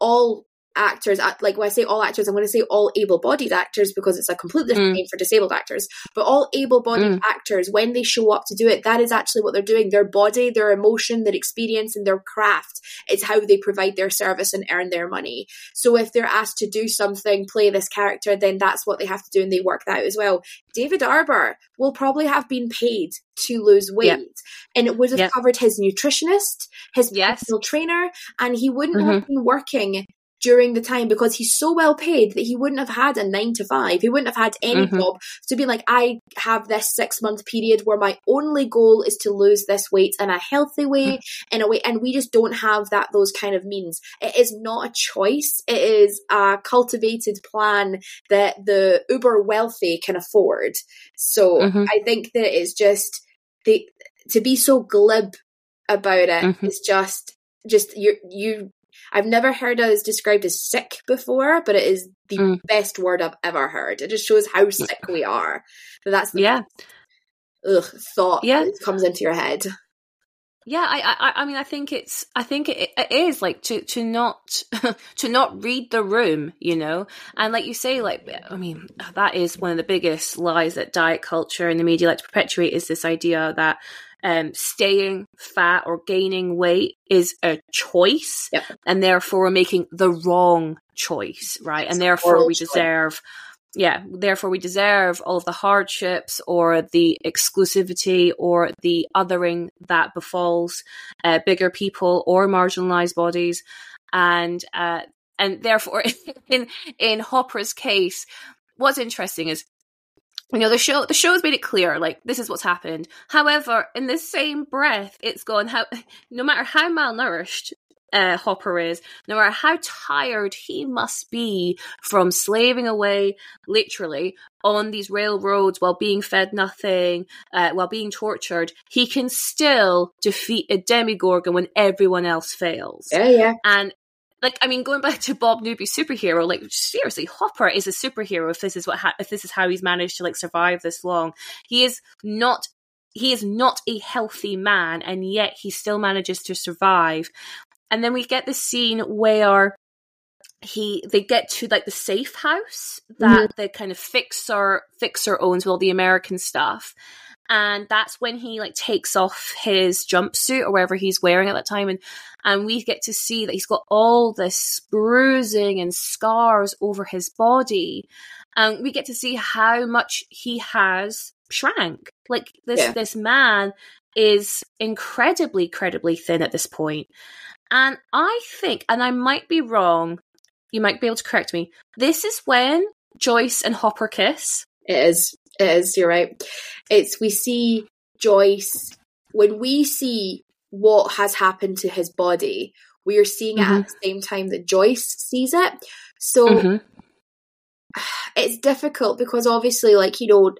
All actors, when I say all actors, I'm going to say all able-bodied actors, because it's a completely different name for disabled actors, but all able-bodied actors, when they show up to do it, that is actually what they're doing. Their body, their emotion, their experience, and their craft is how they provide their service and earn their money. So if they're asked to do something, play this character, then that's what they have to do, and they work that out as well. David Harbour will probably have been paid to lose weight, and it would have covered his nutritionist, his personal trainer, and he wouldn't have been working during the time, because he's so well paid that he wouldn't have had a 9-to-5. He wouldn't have had any job. So being like, I have this 6-month period where my only goal is to lose this weight in a healthy way, in a way, and we just don't have those kind of means. It is not a choice. It is a cultivated plan that the uber wealthy can afford. So I think that it's just to be so glib about it is just you. I've never heard it described as sick before, but it is the best word I've ever heard. It just shows how sick we are. That's the thought that comes into your head. Yeah, I mean, I think it is to not read the room, and like you say, I mean, that is one of the biggest lies that diet culture and the media like to perpetuate, is this idea that staying fat or gaining weight is a choice, and therefore we're making the wrong choice, right? And therefore we deserve all of the hardships or the exclusivity or the othering that befalls bigger people or marginalized bodies, and therefore in Hopper's case, what's interesting is, the show's made it clear, this is what's happened. However, in the same breath, it's gone, no matter how malnourished Hopper is, no matter how tired he must be from slaving away, literally, on these railroads while being fed nothing, while being tortured, he can still defeat a Demogorgon when everyone else fails. Yeah, yeah. And going back to Bob Newby's superhero, seriously, Hopper is a superhero if this is how he's managed to survive this long. He is not a healthy man, and yet he still manages to survive. And then we get this scene where they get to the safe house that the kind of fixer owns with all the American stuff. And that's when he takes off his jumpsuit or whatever he's wearing at that time. And we get to see that he's got all this bruising and scars over his body. We get to see how much he has shrank. Like this man is incredibly thin at this point. And I think, and I might be wrong, you might be able to correct me, this is when Joyce and Hopper kiss. It is, you're right. We see Joyce, when we see what has happened to his body, we are seeing it at the same time that Joyce sees it. So it's difficult because obviously, like, you know,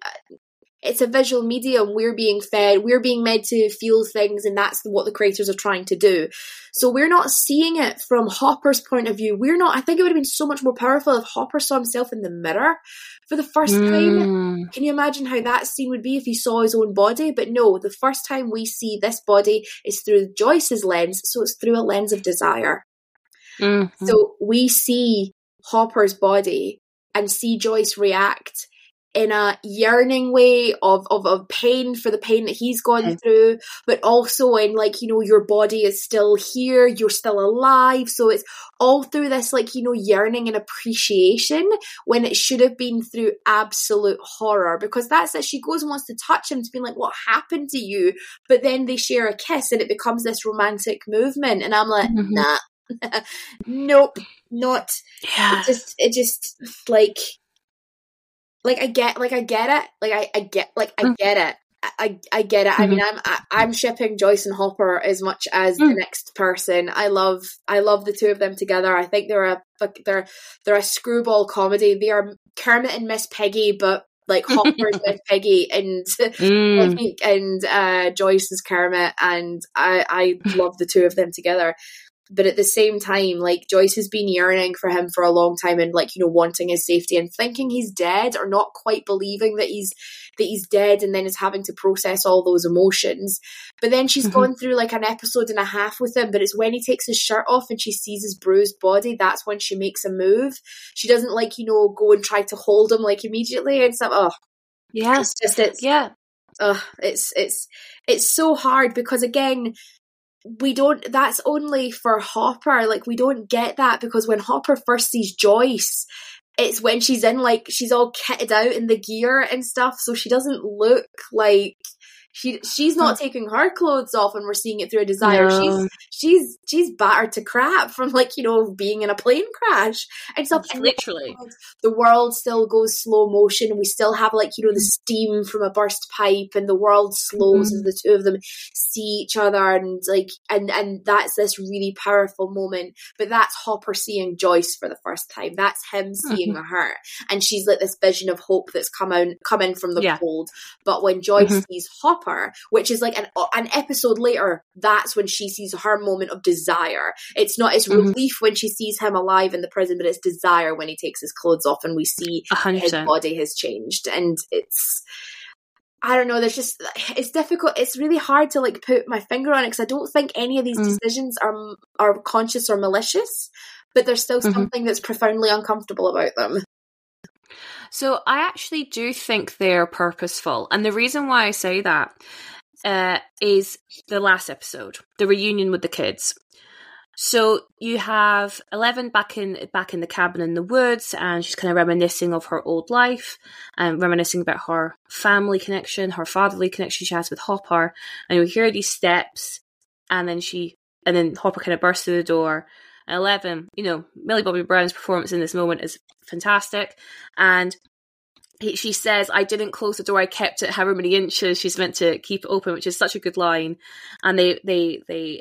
it's a visual medium. We're being fed, we're being made to feel things, and that's what the creators are trying to do. So we're not seeing it from Hopper's point of view. I think it would have been so much more powerful if Hopper saw himself in the mirror for the first time. Can you imagine how that scene would be if he saw his own body? But no, the first time we see this body is through Joyce's lens, so it's through a lens of desire. So we see Hopper's body and see Joyce react in a yearning way of pain for the pain that he's gone through, but also in, like, you know, your body is still here, you're still alive. So it's all through this, like, you know, yearning and appreciation when it should have been through absolute horror, because that's it. She goes and wants to touch him to be like, what happened to you? But then they share a kiss and it becomes this romantic movement. And I'm like, nah, nope, not. Yeah. It just like... I get it. Mm-hmm. I mean, I'm shipping Joyce and Hopper as much as the next person. I love the two of them together. I think they're a screwball comedy. They are Kermit and Miss Piggy, but like Hopper's Miss Piggy and Joyce is Kermit, and I love the two of them together. But at the same time, like, Joyce has been yearning for him for a long time and, like, you know, wanting his safety and thinking he's dead or not quite believing that he's dead, and then is having to process all those emotions. But then she's gone through, like, an episode and a half with him, but it's when he takes his shirt off and she sees his bruised body, that's when she makes a move. She doesn't, like, you know, go and try to hold him, like, immediately and stuff. Oh, yeah. It's just, it's so hard because, again, that's only for Hopper. Like, we don't get that, because when Hopper first sees Joyce, it's when she's in, like, she's all kitted out in the gear and stuff, so she doesn't look like she's not taking her clothes off, and we're seeing it through a desire. No. She's battered to crap from, like, you know, being in a plane crash and stuff. Literally, and the world still goes slow motion, and we still have, like, you know, the steam from a burst pipe, and the world slows as the two of them see each other, and like, and that's this really powerful moment. But that's Hopper seeing Joyce for the first time. That's him seeing her, and she's like this vision of hope that's come in from the cold. But when Joyce sees Hopper, which is like an episode later, that's when she sees her moment of desire. It's relief when she sees him alive in the prison, but it's desire when he takes his clothes off and we see 100%. His body has changed. And it's, I don't know, there's just, it's difficult. It's really hard to, like, put my finger on it, because I don't think any of these decisions are conscious or malicious, but there's still something that's profoundly uncomfortable about them. So I actually do think they're purposeful. And the reason why I say that is the last episode, the reunion with the kids. So you have Eleven back in the cabin in the woods, and she's kind of reminiscing of her old life and reminiscing about her family connection, her fatherly connection she has with Hopper. And you hear these steps, and then then Hopper kind of bursts through the door. Eleven, you know, Millie Bobby Brown's performance in this moment is fantastic, and she says, I didn't close the door, I kept it however many inches she's meant to keep it open, which is such a good line. And they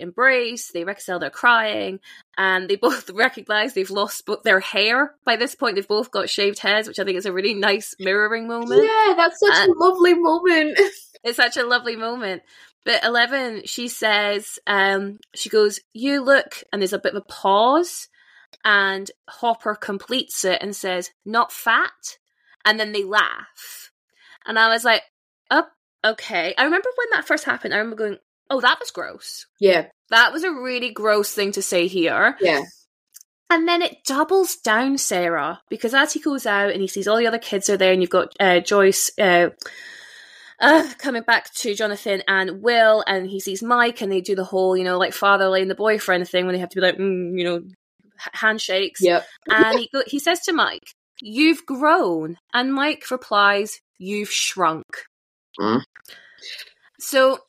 embrace, they reconcile, they're crying, and they both recognise they've lost their hair by this point. They've both got shaved heads, which I think is a really nice mirroring moment. Yeah, that's such a lovely moment. It's such a lovely moment. But Eleven, she says, she goes, you look, and there's a bit of a pause, and Hopper completes it and says, not fat, and then they laugh. And I was like, oh, okay. I remember when that first happened, I remember going, oh, that was gross. Yeah. That was a really gross thing to say here. Yeah. And then it doubles down, Sarah, because as he goes out and he sees all the other kids are there, and you've got Joyce... coming back to Jonathan and Will, and he sees Mike, and they do the whole, you know, like, fatherly and the boyfriend thing when they have to be like, you know, handshakes. Yep. And he says to Mike, you've grown. And Mike replies, you've shrunk. Mm. So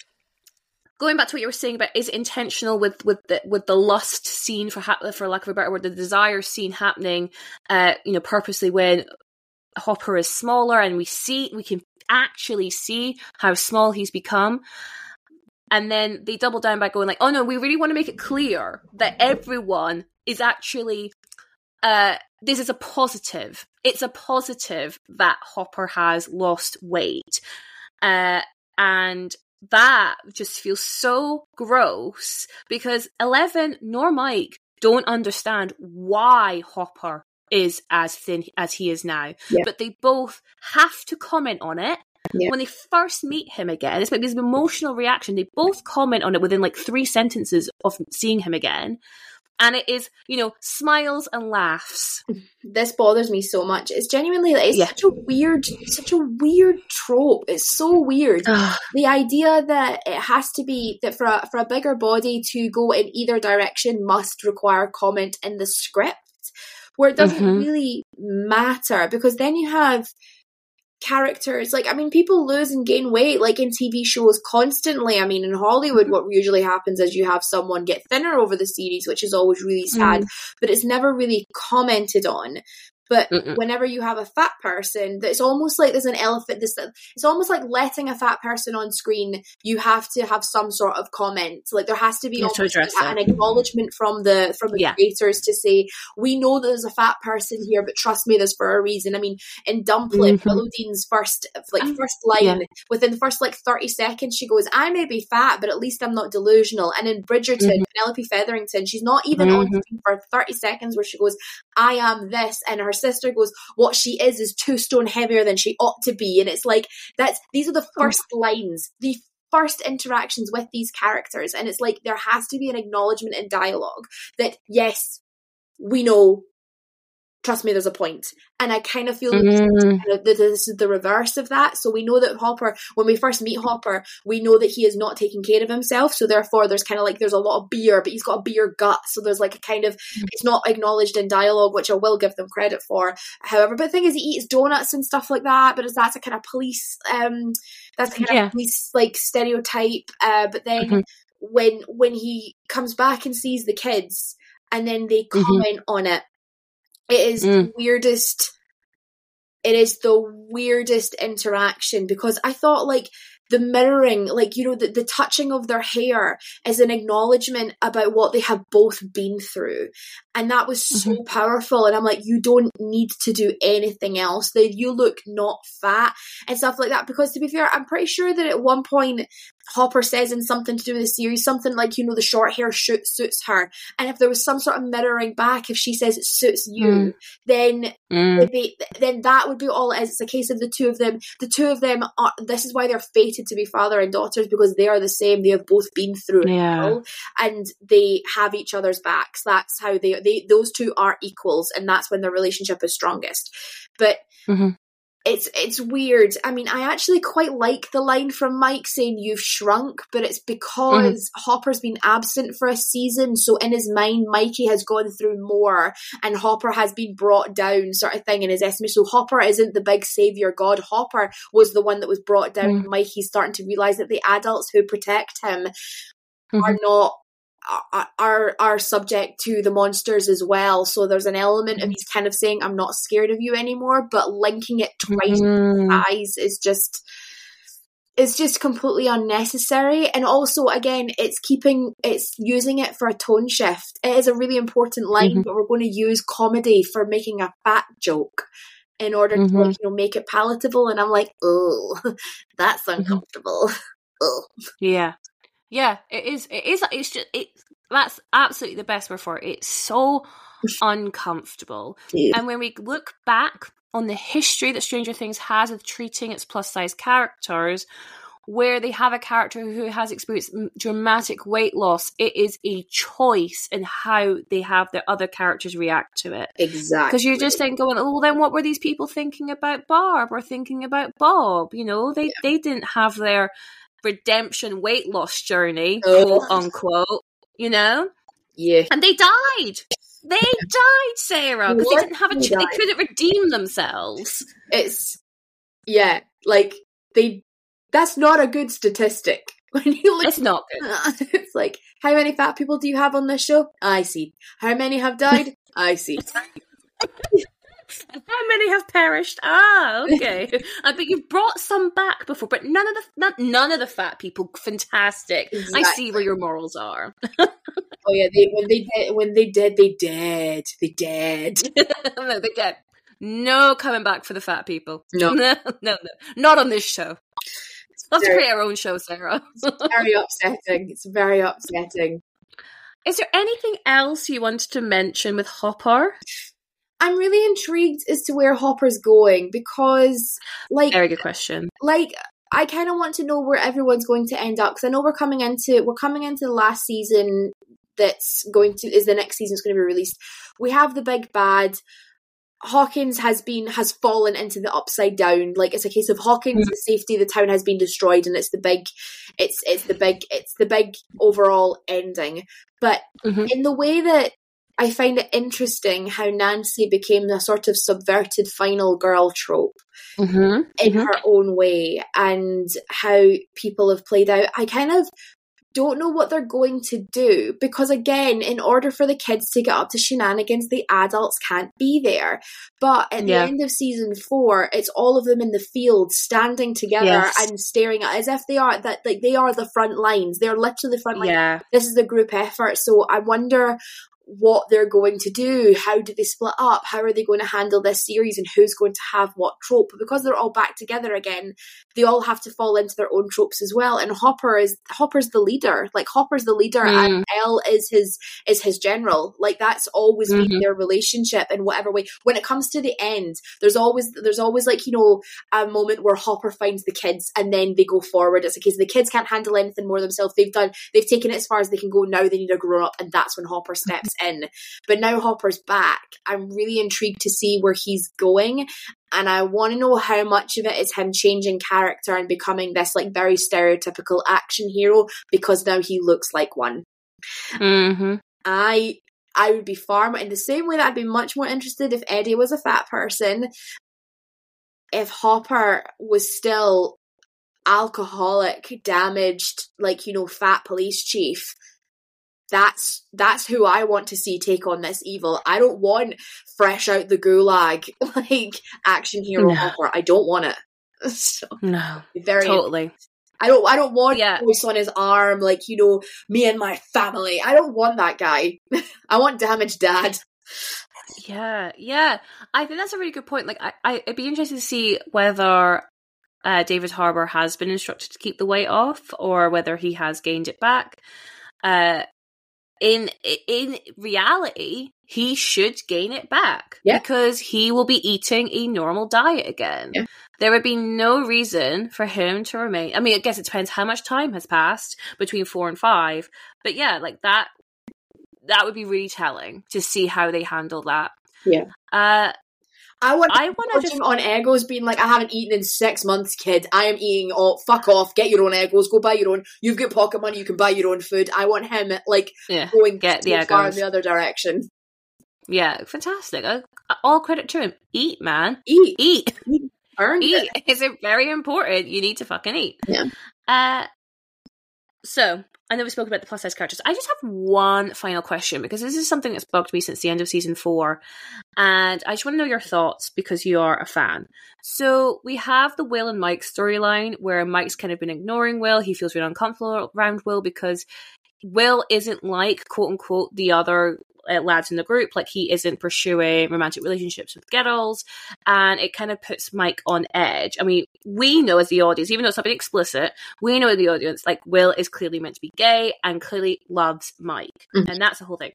going back to what you were saying about, is it intentional with the lust scene, for lack of a better word, the desire scene happening, purposely when Hopper is smaller and we can actually see how small he's become. And then they double down by going like, oh no, we really want to make it clear that everyone is actually, this is a positive. It's a positive that Hopper has lost weight. And that just feels so gross because Eleven nor Mike don't understand why Hopper is as thin as he is now. Yeah. But they both have to comment on it. Yeah. When they first meet him again, it's like this emotional reaction. They both comment on it within like 3 sentences of seeing him again. And it is, smiles and laughs. This bothers me so much. It's genuinely, such a weird trope. It's so weird. The idea that it has to be, that for a bigger body to go in either direction must require comment in the script, where it doesn't really matter, because then you have characters people lose and gain weight in TV shows constantly. In Hollywood, what usually happens is you have someone get thinner over the series, which is always really sad, but it's never really commented on. But whenever you have a fat person, it's almost like there's an elephant. It's almost like letting a fat person on screen, you have to have some sort of comment. Like there has to be an acknowledgement from the creators to say, we know there's a fat person here, but trust me, there's for a reason. In Dumpling, Willowdean's first line, within the first 30 seconds, she goes, I may be fat, but at least I'm not delusional. And in Bridgerton, Penelope Featherington, she's not even on screen for 30 seconds where she goes, I am this, and her sister goes, what she is 2 stone heavier than she ought to be. And it's like, these are the first lines, the first interactions with these characters, and it's like there has to be an acknowledgement in dialogue that yes, we know, trust me, there's a point. And I kind of feel this is the reverse of that. So we know that Hopper, when we first meet Hopper, we know that he is not taking care of himself, so therefore there's kind of there's a lot of beer, but he's got a beer gut, so there's it's not acknowledged in dialogue, which I will give them credit for, however. But the thing is, he eats donuts and stuff like that, but that's a kind of police police stereotype, but then when he comes back and sees the kids and then they comment on it, it is the weirdest. It is the weirdest interaction, because I thought the mirroring, the touching of their hair is an acknowledgement about what they have both been through. And that was so powerful. And I'm like, you don't need to do anything else. You look not fat and stuff like that. Because to be fair, I'm pretty sure that at one point Hopper says in something to do with the series, something the short hair suits her. And if there was some sort of mirroring back, if she says it suits you, then that would be all it is. It's a case of the two of them. The two of them are, this is why they're fated to be father and daughters, because they are the same. They have both been through it all, and they have each other's backs. That's how they those two are equals, and that's when their relationship is strongest. But it's weird. I actually quite like the line from Mike saying you've shrunk, but it's because Hopper's been absent for a season, so in his mind Mikey has gone through more and Hopper has been brought down, sort of thing, in his estimate. So Hopper isn't the big saviour god. Hopper was the one that was brought down, and Mikey's starting to realise that the adults who protect him are not are subject to the monsters as well. So there's an element of he's kind of saying, I'm not scared of you anymore, but linking it twice in his eyes is just, it's just completely unnecessary. And also, again, it's using it for a tone shift. It is a really important line, but we're going to use comedy for making a fat joke in order to make it palatable. And I'm like, oh, that's uncomfortable. Yeah, it is, it's just, that's absolutely the best word for it. It's so uncomfortable. Yeah. And when we look back on the history that Stranger Things has of treating its plus-size characters, where they have a character who has experienced dramatic weight loss, it is a choice in how they have their other characters react to it. Exactly. Because you're just then going, oh, well, then what were these people thinking about Barb or thinking about Bob? They didn't have their redemption weight loss journey, quote unquote, and they died. They died, Sarah, because they didn't have a chance. They couldn't redeem themselves. It's, yeah, like, they, that's not a good statistic. When you look, it's not good. It's like, how many fat people do you have on this show? I see. How many have died? I see. And how many have perished? Ah, okay. But you've brought some back before, but none of the fat people. Fantastic. Exactly. I see where your morals are. Oh yeah, they did. No, they did. No coming back for the fat people. No, not on this show. Let's create our own show, Sarah. It's very upsetting. It's very upsetting. Is there anything else you wanted to mention with Hopper? I'm really intrigued as to where Hopper's going because, like... Very good question. Like, I kind of want to know where everyone's going to end up because I know we're coming into the last season is the next season that's going to be released. We have the big bad. Hawkins has fallen into the Upside Down. Like, it's a case of Hawkins' safety, the town has been destroyed, and it's the big overall ending. But in the way that I find it interesting how Nancy became a sort of subverted final girl trope in her own way, and how people have played out. I kind of don't know what they're going to do because, again, in order for the kids to get up to shenanigans, the adults can't be there. But at the end of season 4, it's all of them in the field standing together and staring at, as if they are that, like, they are the front lines. They're literally the front lines. Yeah. This is a group effort, so I wonder what they're going to do. How do they split up? How are they going to handle this series, and who's going to have what trope? Because they're all back together again, they all have to fall into their own tropes as well. And Hopper's the leader. Like, Hopper's the leader and Elle is his general. Like, that's always been their relationship in whatever way. When it comes to the end, there's always like, you know, a moment where Hopper finds the kids and then they go forward. It's a case the kids can't handle anything more themselves. They've taken it as far as they can go. Now they need a grown up, and that's when Hopper steps in. But now Hopper's back. I'm really intrigued to see where he's going, and I want to know how much of it is him changing character and becoming this, like, very stereotypical action hero, because now he looks like one. I would be far more, in the same way that I'd be much more interested if Eddie was a fat person, if Hopper was still alcoholic, damaged, like, you know, fat police chief. That's who I want to see take on this evil. I don't want fresh out the gulag, like, action hero Hopper. I don't want it. So, no, very totally. I don't want voice on his arm, like, you know, me and my family. I don't want that guy. I want damaged dad. Yeah. I think that's a really good point. Like, I'd be interested to see whether David Harbour has been instructed to keep the weight off, or whether he has gained it back. In reality, he should gain it back because he will be eating a normal diet again. Yeah. There would be no reason for him to remain. I mean, I guess it depends how much time has passed between 4 and 5. But yeah, like, that would be really telling to see how they handle that. Yeah. I want to just on egos being like, I haven't eaten in 6 months, kid. I am eating all. Fuck off. Get your own egos. Go buy your own. You've got pocket money. You can buy your own food. I want him going far in the other direction. Yeah, fantastic. All credit to him. Eat, man. Eat. Eat. It's very important. You need to fucking eat. Yeah. So I know we spoke about the plus size characters. I just have one final question, because this is something that's bugged me since the end of season 4. And I just want to know your thoughts, because you are a fan. So we have the Will and Mike storyline, where Mike's kind of been ignoring Will. He feels really uncomfortable around Will because Will isn't like, quote unquote, the other lads in the group. Like, he isn't pursuing romantic relationships with girls, and it kind of puts Mike on edge. I mean, we know as the audience, even though it's not been explicit, we know as the audience, like, Will is clearly meant to be gay and clearly loves Mike, and that's the whole thing.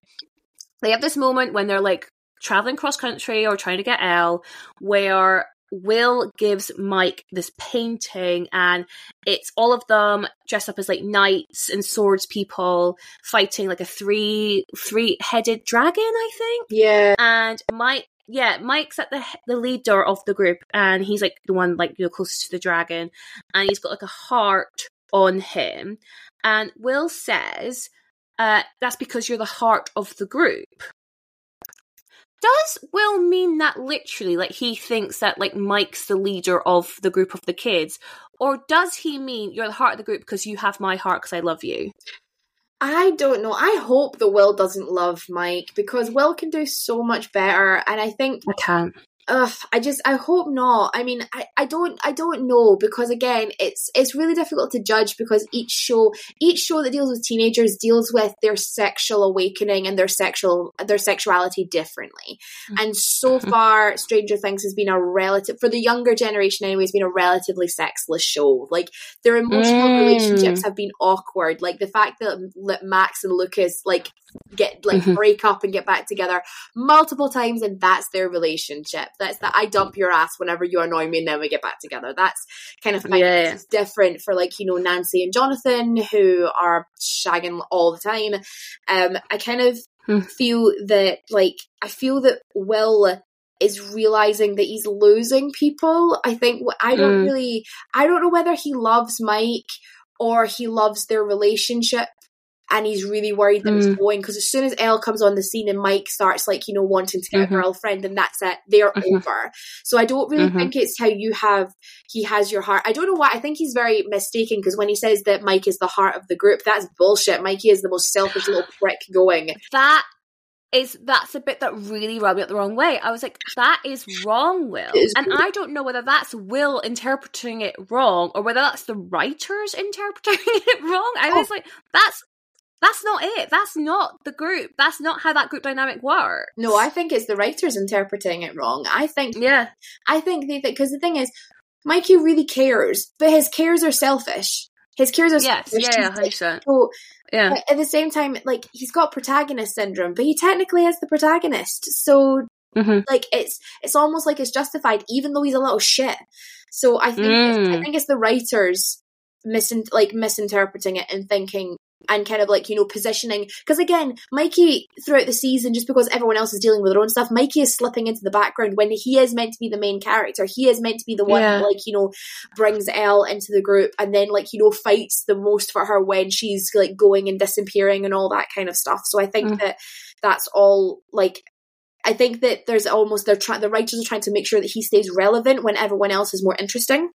They have this moment when they're, like, traveling cross country or trying to get Elle, where Will gives Mike this painting, and it's all of them dressed up as, like, knights and swords people fighting, like, a three-headed dragon, I think. Yeah. And Mike's at the leader of the group, and he's, like, the one, like, you know, closest to the dragon, and he's got, like, a heart on him. And Will says, that's because you're the heart of the group. Does Will mean that literally? Like, he thinks that, like, Mike's the leader of the group of the kids? Or does he mean you're the heart of the group because you have my heart because I love you? I don't know. I hope that Will doesn't love Mike, because Will can do so much better. And I think... I can't. Ugh, I hope not. I mean, I don't know, because again, it's really difficult to judge, because each show that deals with teenagers deals with their sexual awakening and their sexuality differently. And so far, Stranger Things has been for the younger generation anyway, has been a relatively sexless show. Like, their emotional relationships have been awkward. Like, the fact that Max and Lucas break up and get back together multiple times, and that's their relationship. That's that I dump your ass whenever you annoy me and then we get back together. That's kind of It's different for, like, you know, Nancy and Jonathan, who are shagging all the time. I kind of feel that, like, I feel that Will is realizing that he's losing people. I think I don't know whether he loves Mike or he loves their relationship, and he's really worried that it's going, because as soon as Elle comes on the scene and Mike starts, like, you know, wanting to get a girlfriend, and that's it, they're over. So I don't really think it's how he has your heart. I don't know why. I think he's very mistaken, because when he says that Mike is the heart of the group, that's bullshit. Mikey is the most selfish little prick going. That's the bit that really rubbed me up the wrong way. I was like, that is wrong, Will. And I don't know whether that's Will interpreting it wrong or whether that's the writers interpreting it wrong. I was like, that's not it. That's not the group. That's not how that group dynamic works. No, I think it's the writers interpreting it wrong. I think they think, because the thing is, Mikey really cares, but his cares are selfish. His cares are selfish. But at the same time, like, he's got protagonist syndrome, but he technically is the protagonist. So, like, it's almost like it's justified, even though he's a little shit. So I think it's the writers misinterpreting it and thinking. And kind of, like, you know, positioning, because again, Mikey throughout the season, just because everyone else is dealing with their own stuff, Mikey is slipping into the background when he is meant to be the main character. He is meant to be the one that, like, you know, brings Elle into the group, and then, like, you know, fights the most for her when she's, like, going and disappearing and all that kind of stuff. So I think that's all, like, I think that there's almost the writers are trying to make sure that he stays relevant when everyone else is more interesting.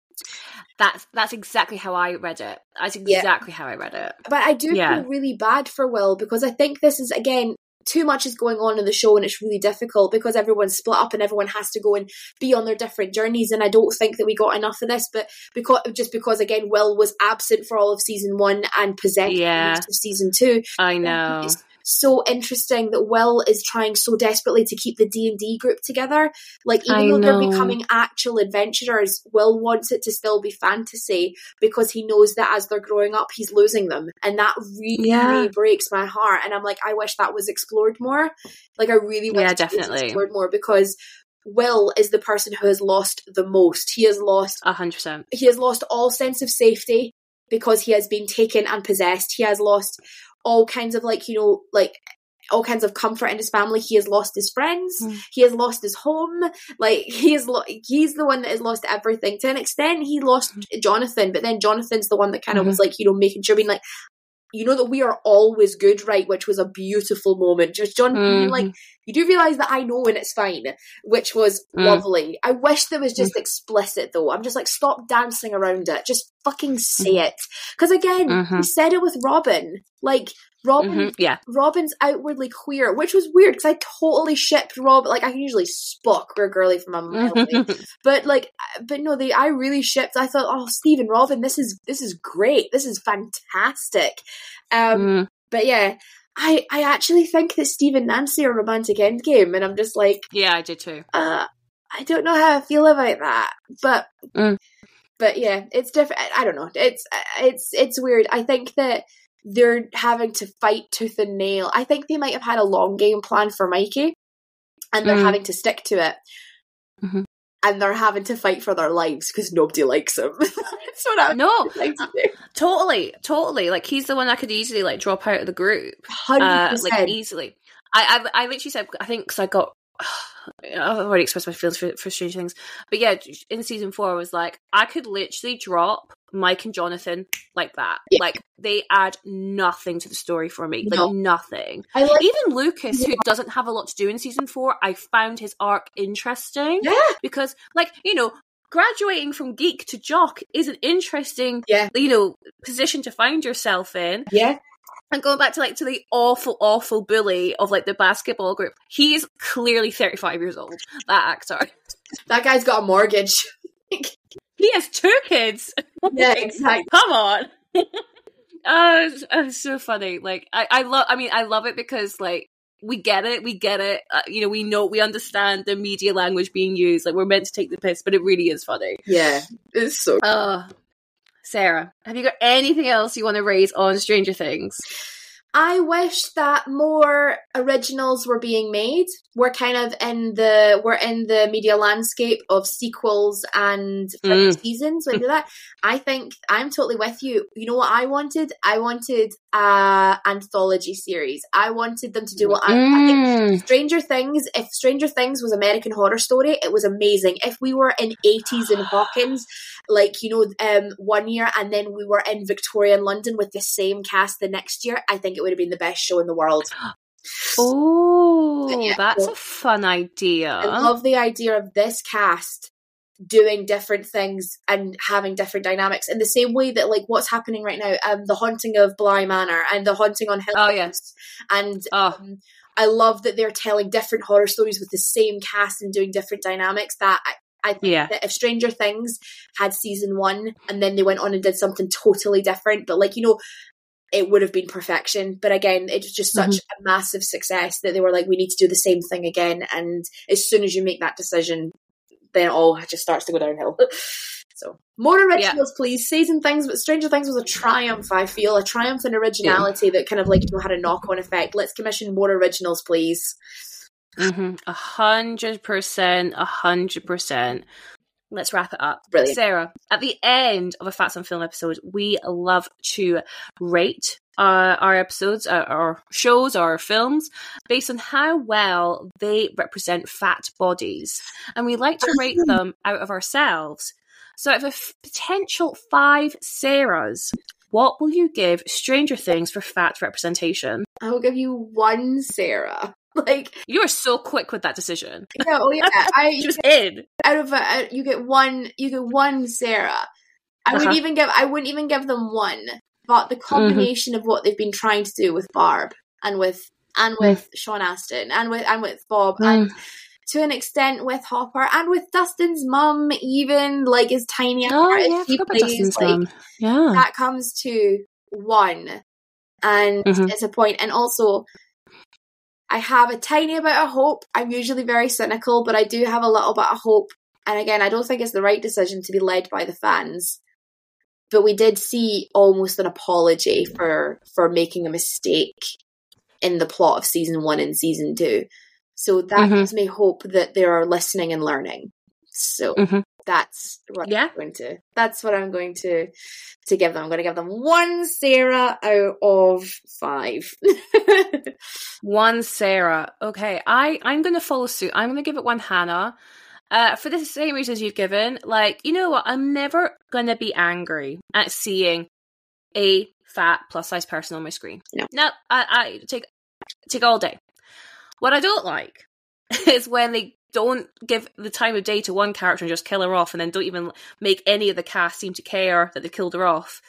That's exactly how I read it. That's exactly how I read it. But I do feel really bad for Will, because I think this is, again, too much is going on in the show, and it's really difficult because everyone's split up and everyone has to go and be on their different journeys. And I don't think that we got enough of this, but because again, Will was absent for all of season 1 and possessed most of season 2. I know. It's so interesting that Will is trying so desperately to keep the D&D group together. Like, even though they're becoming actual adventurers, Will wants it to still be fantasy, because he knows that as they're growing up, he's losing them. And that really, really breaks my heart. And I'm like, I wish that was explored more. Like, I really wish it was explored more, because Will is the person who has lost the most. He has lost 100%. He has lost all sense of safety because he has been taken and possessed. He has lost all kinds of, like, you know, like, all kinds of comfort in his family. He has lost his friends. He has lost his home. Like, he's the one that has lost everything. To an extent, he lost Jonathan, but then Jonathan's the one that kind of was, like, you know, making sure, being like, you know, that we are always good, right? Which was a beautiful moment. Just Jonathan being like, you do realise that I know and it's fine, which was lovely. I wish there was just explicit, though. I'm just like, stop dancing around it. Just fucking say it. Because again, we said it with Robin. Like, Robin's outwardly queer, which was weird, because I totally shipped Robin. Like, I can usually spot queer girly from a mile away. I really shipped. I thought, oh, Steve and Robin, this is great. This is fantastic. But yeah, I actually think that Steve and Nancy are romantic endgame, and I'm just like, yeah, I do too. I don't know how I feel about that, but yeah, it's different. I don't know. It's weird. I think that they're having to fight tooth and nail. I think they might have had a long game plan for Mikey, and they're having to stick to it. And they're having to fight for their lives because nobody likes him. That's what I like to do. Totally. Like, he's the one that could easily, like, drop out of the group. 100%. Like, easily. I literally said, I think, because I got... I've already expressed my feelings for Stranger Things. But yeah, in season 4, I was like, I could literally drop Mike and Jonathan like that. Yeah. Like, they add nothing to the story for me. No. Like, nothing. Even Lucas, who doesn't have a lot to do in season 4, I found his arc interesting. Yeah. Because, like, you know, graduating from geek to jock is an interesting, you know, position to find yourself in. Yeah. And going back to, like, to the awful, awful bully of, like, the basketball group, he is clearly 35 years old, that actor. That guy's got a mortgage. He has 2 kids. Yeah, exactly. Come on. It's so funny. Like, I love it because, like, we get it. You know, we understand the media language being used. Like, we're meant to take the piss, but it really is funny. Yeah, it's so funny. Sarah, have you got anything else you want to raise on Stranger Things? I wish that more originals were being made. We're kind of in the media landscape of sequels and seasons, like that. I think I'm totally with you. You know what I wanted? I wanted an anthology series. I wanted them to do what I think Stranger Things. If Stranger Things was American Horror Story, it was amazing. If we were in 80s in Hawkins, like, you know, one year, and then we were in Victorian London with the same cast the next year, I think it would have been the best show in the world. Oh, yeah, that's a fun idea. I love the idea of this cast doing different things and having different dynamics in the same way that, like, what's happening right now, The Haunting of Bly Manor and The Haunting on Hill House. I love that they're telling different horror stories with the same cast and doing different dynamics. That I think that if Stranger Things had season 1 and then they went on and did something totally different, but, like, you know, it would have been perfection. But again, it was just such a massive success that they were like, we need to do the same thing again. And as soon as you make that decision, then it all just starts to go downhill. So more originals, please. Season things, but Stranger Things was a triumph, I feel. A triumph in originality that kind of, like, you know, had a knock-on effect. Let's commission more originals, please. 100%, 100%. Let's wrap it up. Brilliant. Sarah, at the end of a Fats on Film episode, we love to rate our episodes, our shows, our films, based on how well they represent fat bodies. And we like to rate them out of ourselves. So out of potential 5 Sarahs, what will you give Stranger Things for fat representation? I will give you 1 Sarah. Like, you were so quick with that decision. You get 1. You get 1 Sarah. I wouldn't even give them 1. But the combination of what they've been trying to do with Barb and with Sean Astin and with Bob and to an extent with Hopper and with Dustin's mum, even, like, his tiny artist, he plays, Dustin's mum. Yeah, that comes to 1, and it's a point. And also, I have a tiny bit of hope. I'm usually very cynical, but I do have a little bit of hope. And again, I don't think it's the right decision to be led by the fans. But we did see almost an apology for making a mistake in the plot of season 1 and season 2. So that gives me hope that they are listening and learning. So that's what I'm going to give them. I'm going to give them 1 Sarah out of 5. 1 Sarah. Okay, I'm going to follow suit. I'm going to give it 1 Hannah. For the same reasons you've given, like, you know what? I'm never going to be angry at seeing a fat plus-size person on my screen. No, I take all day. What I don't like is when they don't give the time of day to one character and just kill her off, and then don't even make any of the cast seem to care that they killed her off.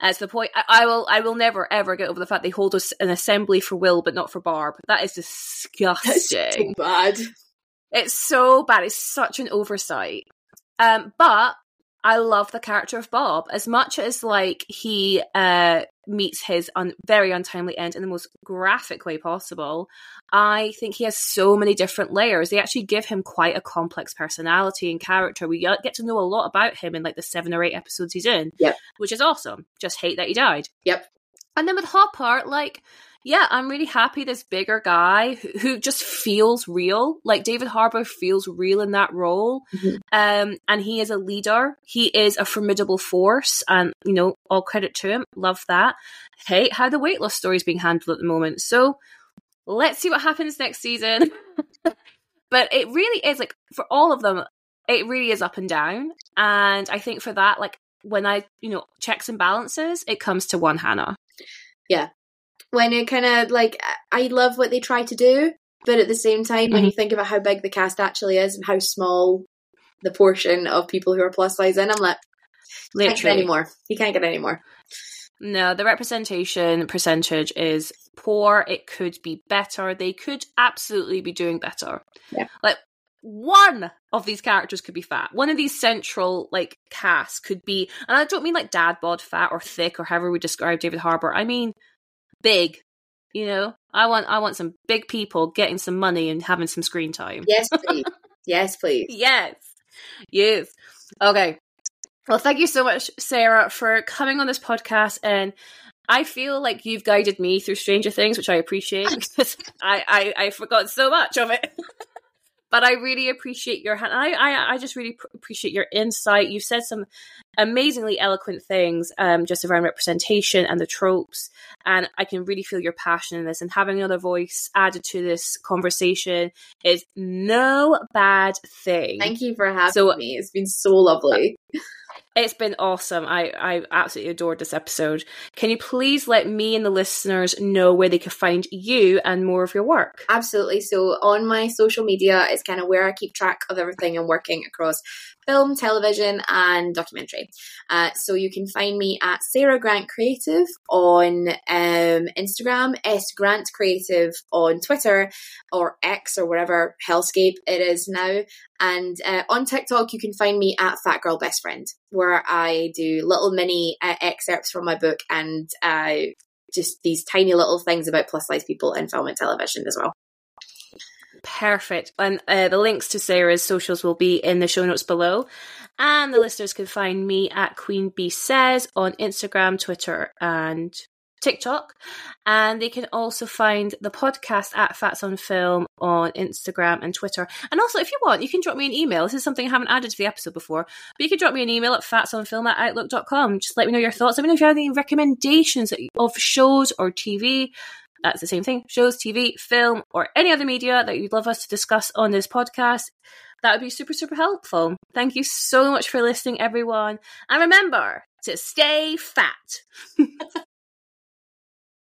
As the point, I will never ever get over the fact they hold an assembly for Will but not for Barb. That is disgusting. That's so bad. It's so bad. It's such an oversight. But I love the character of Bob as much as, like, he meets his very untimely end in the most graphic way possible. I think he has so many different layers. They actually give him quite a complex personality and character. We get to know a lot about him in, like, the 7 or 8 episodes he's in, which is awesome. Just hate that he died. Yep. And then with Hopper, like, yeah, I'm really happy this bigger guy who just feels real. Like, David Harbour feels real in that role. And he is a leader. He is a formidable force. And, you know, all credit to him. Love that. Hate how the weight loss story is being handled at the moment. So let's see what happens next season. But it really is, like, for all of them, it really is up and down. And I think for that, like, when I, checks and balances, it comes to one Hannah. Yeah. When it kind of, I love what they try to do, but at the same time, mm-hmm. when you think about how big the cast actually is and how small the portion of people who are plus size in, I'm like, you can't get any more. You can't get any more. No, the representation percentage is poor. It could be better. They could absolutely be doing better. Yeah. One of these characters could be fat. One of these central, cast could be, and I don't mean, dad bod fat or thick or however we describe David Harbour. I mean big, I want some big people getting some money and having some screen time. Yes, please. Yes, please. Yes. Okay. Well, thank you so much, Sarah, for coming on this podcast, and I feel like you've guided me through Stranger Things, which I appreciate because I forgot so much of it. But I really appreciate your hand. I just really appreciate your insight. You've said some amazingly eloquent things just around representation and the tropes. And I can really feel your passion in this. And having another voice added to this conversation is no bad thing. Thank you for having me. It's been so lovely. It's been awesome. I absolutely adored this episode. Can you please let me and the listeners know where they can find you and more of your work? Absolutely. So on my social media is kind of where I keep track of everything I'm working across film, television, and documentary. So you can find me at Sarah Grant Creative on Instagram, S Grant Creative on Twitter or X or whatever hellscape it is now. And on TikTok, you can find me at Fat Girl Best Friend, where I do little mini excerpts from my book and just these tiny little things about plus size people in film and television as well. Perfect. And the links to Sarah's socials will be in the show notes below. And the listeners can find me at Queen Bee Says on Instagram, Twitter, and TikTok. And they can also find the podcast at Fats on Film on Instagram and Twitter. And also, if you want, you can drop me an email. This is something I haven't added to the episode before, but you can drop me an email at fatsonfilm@outlook.com. Just let me know your thoughts. Let me know if you have any recommendations of shows or TV. That's the same thing. Shows, TV, film, or any other media that you'd love us to discuss on this podcast. That would be super, super helpful. Thank you so much for listening, everyone. And remember to stay fat.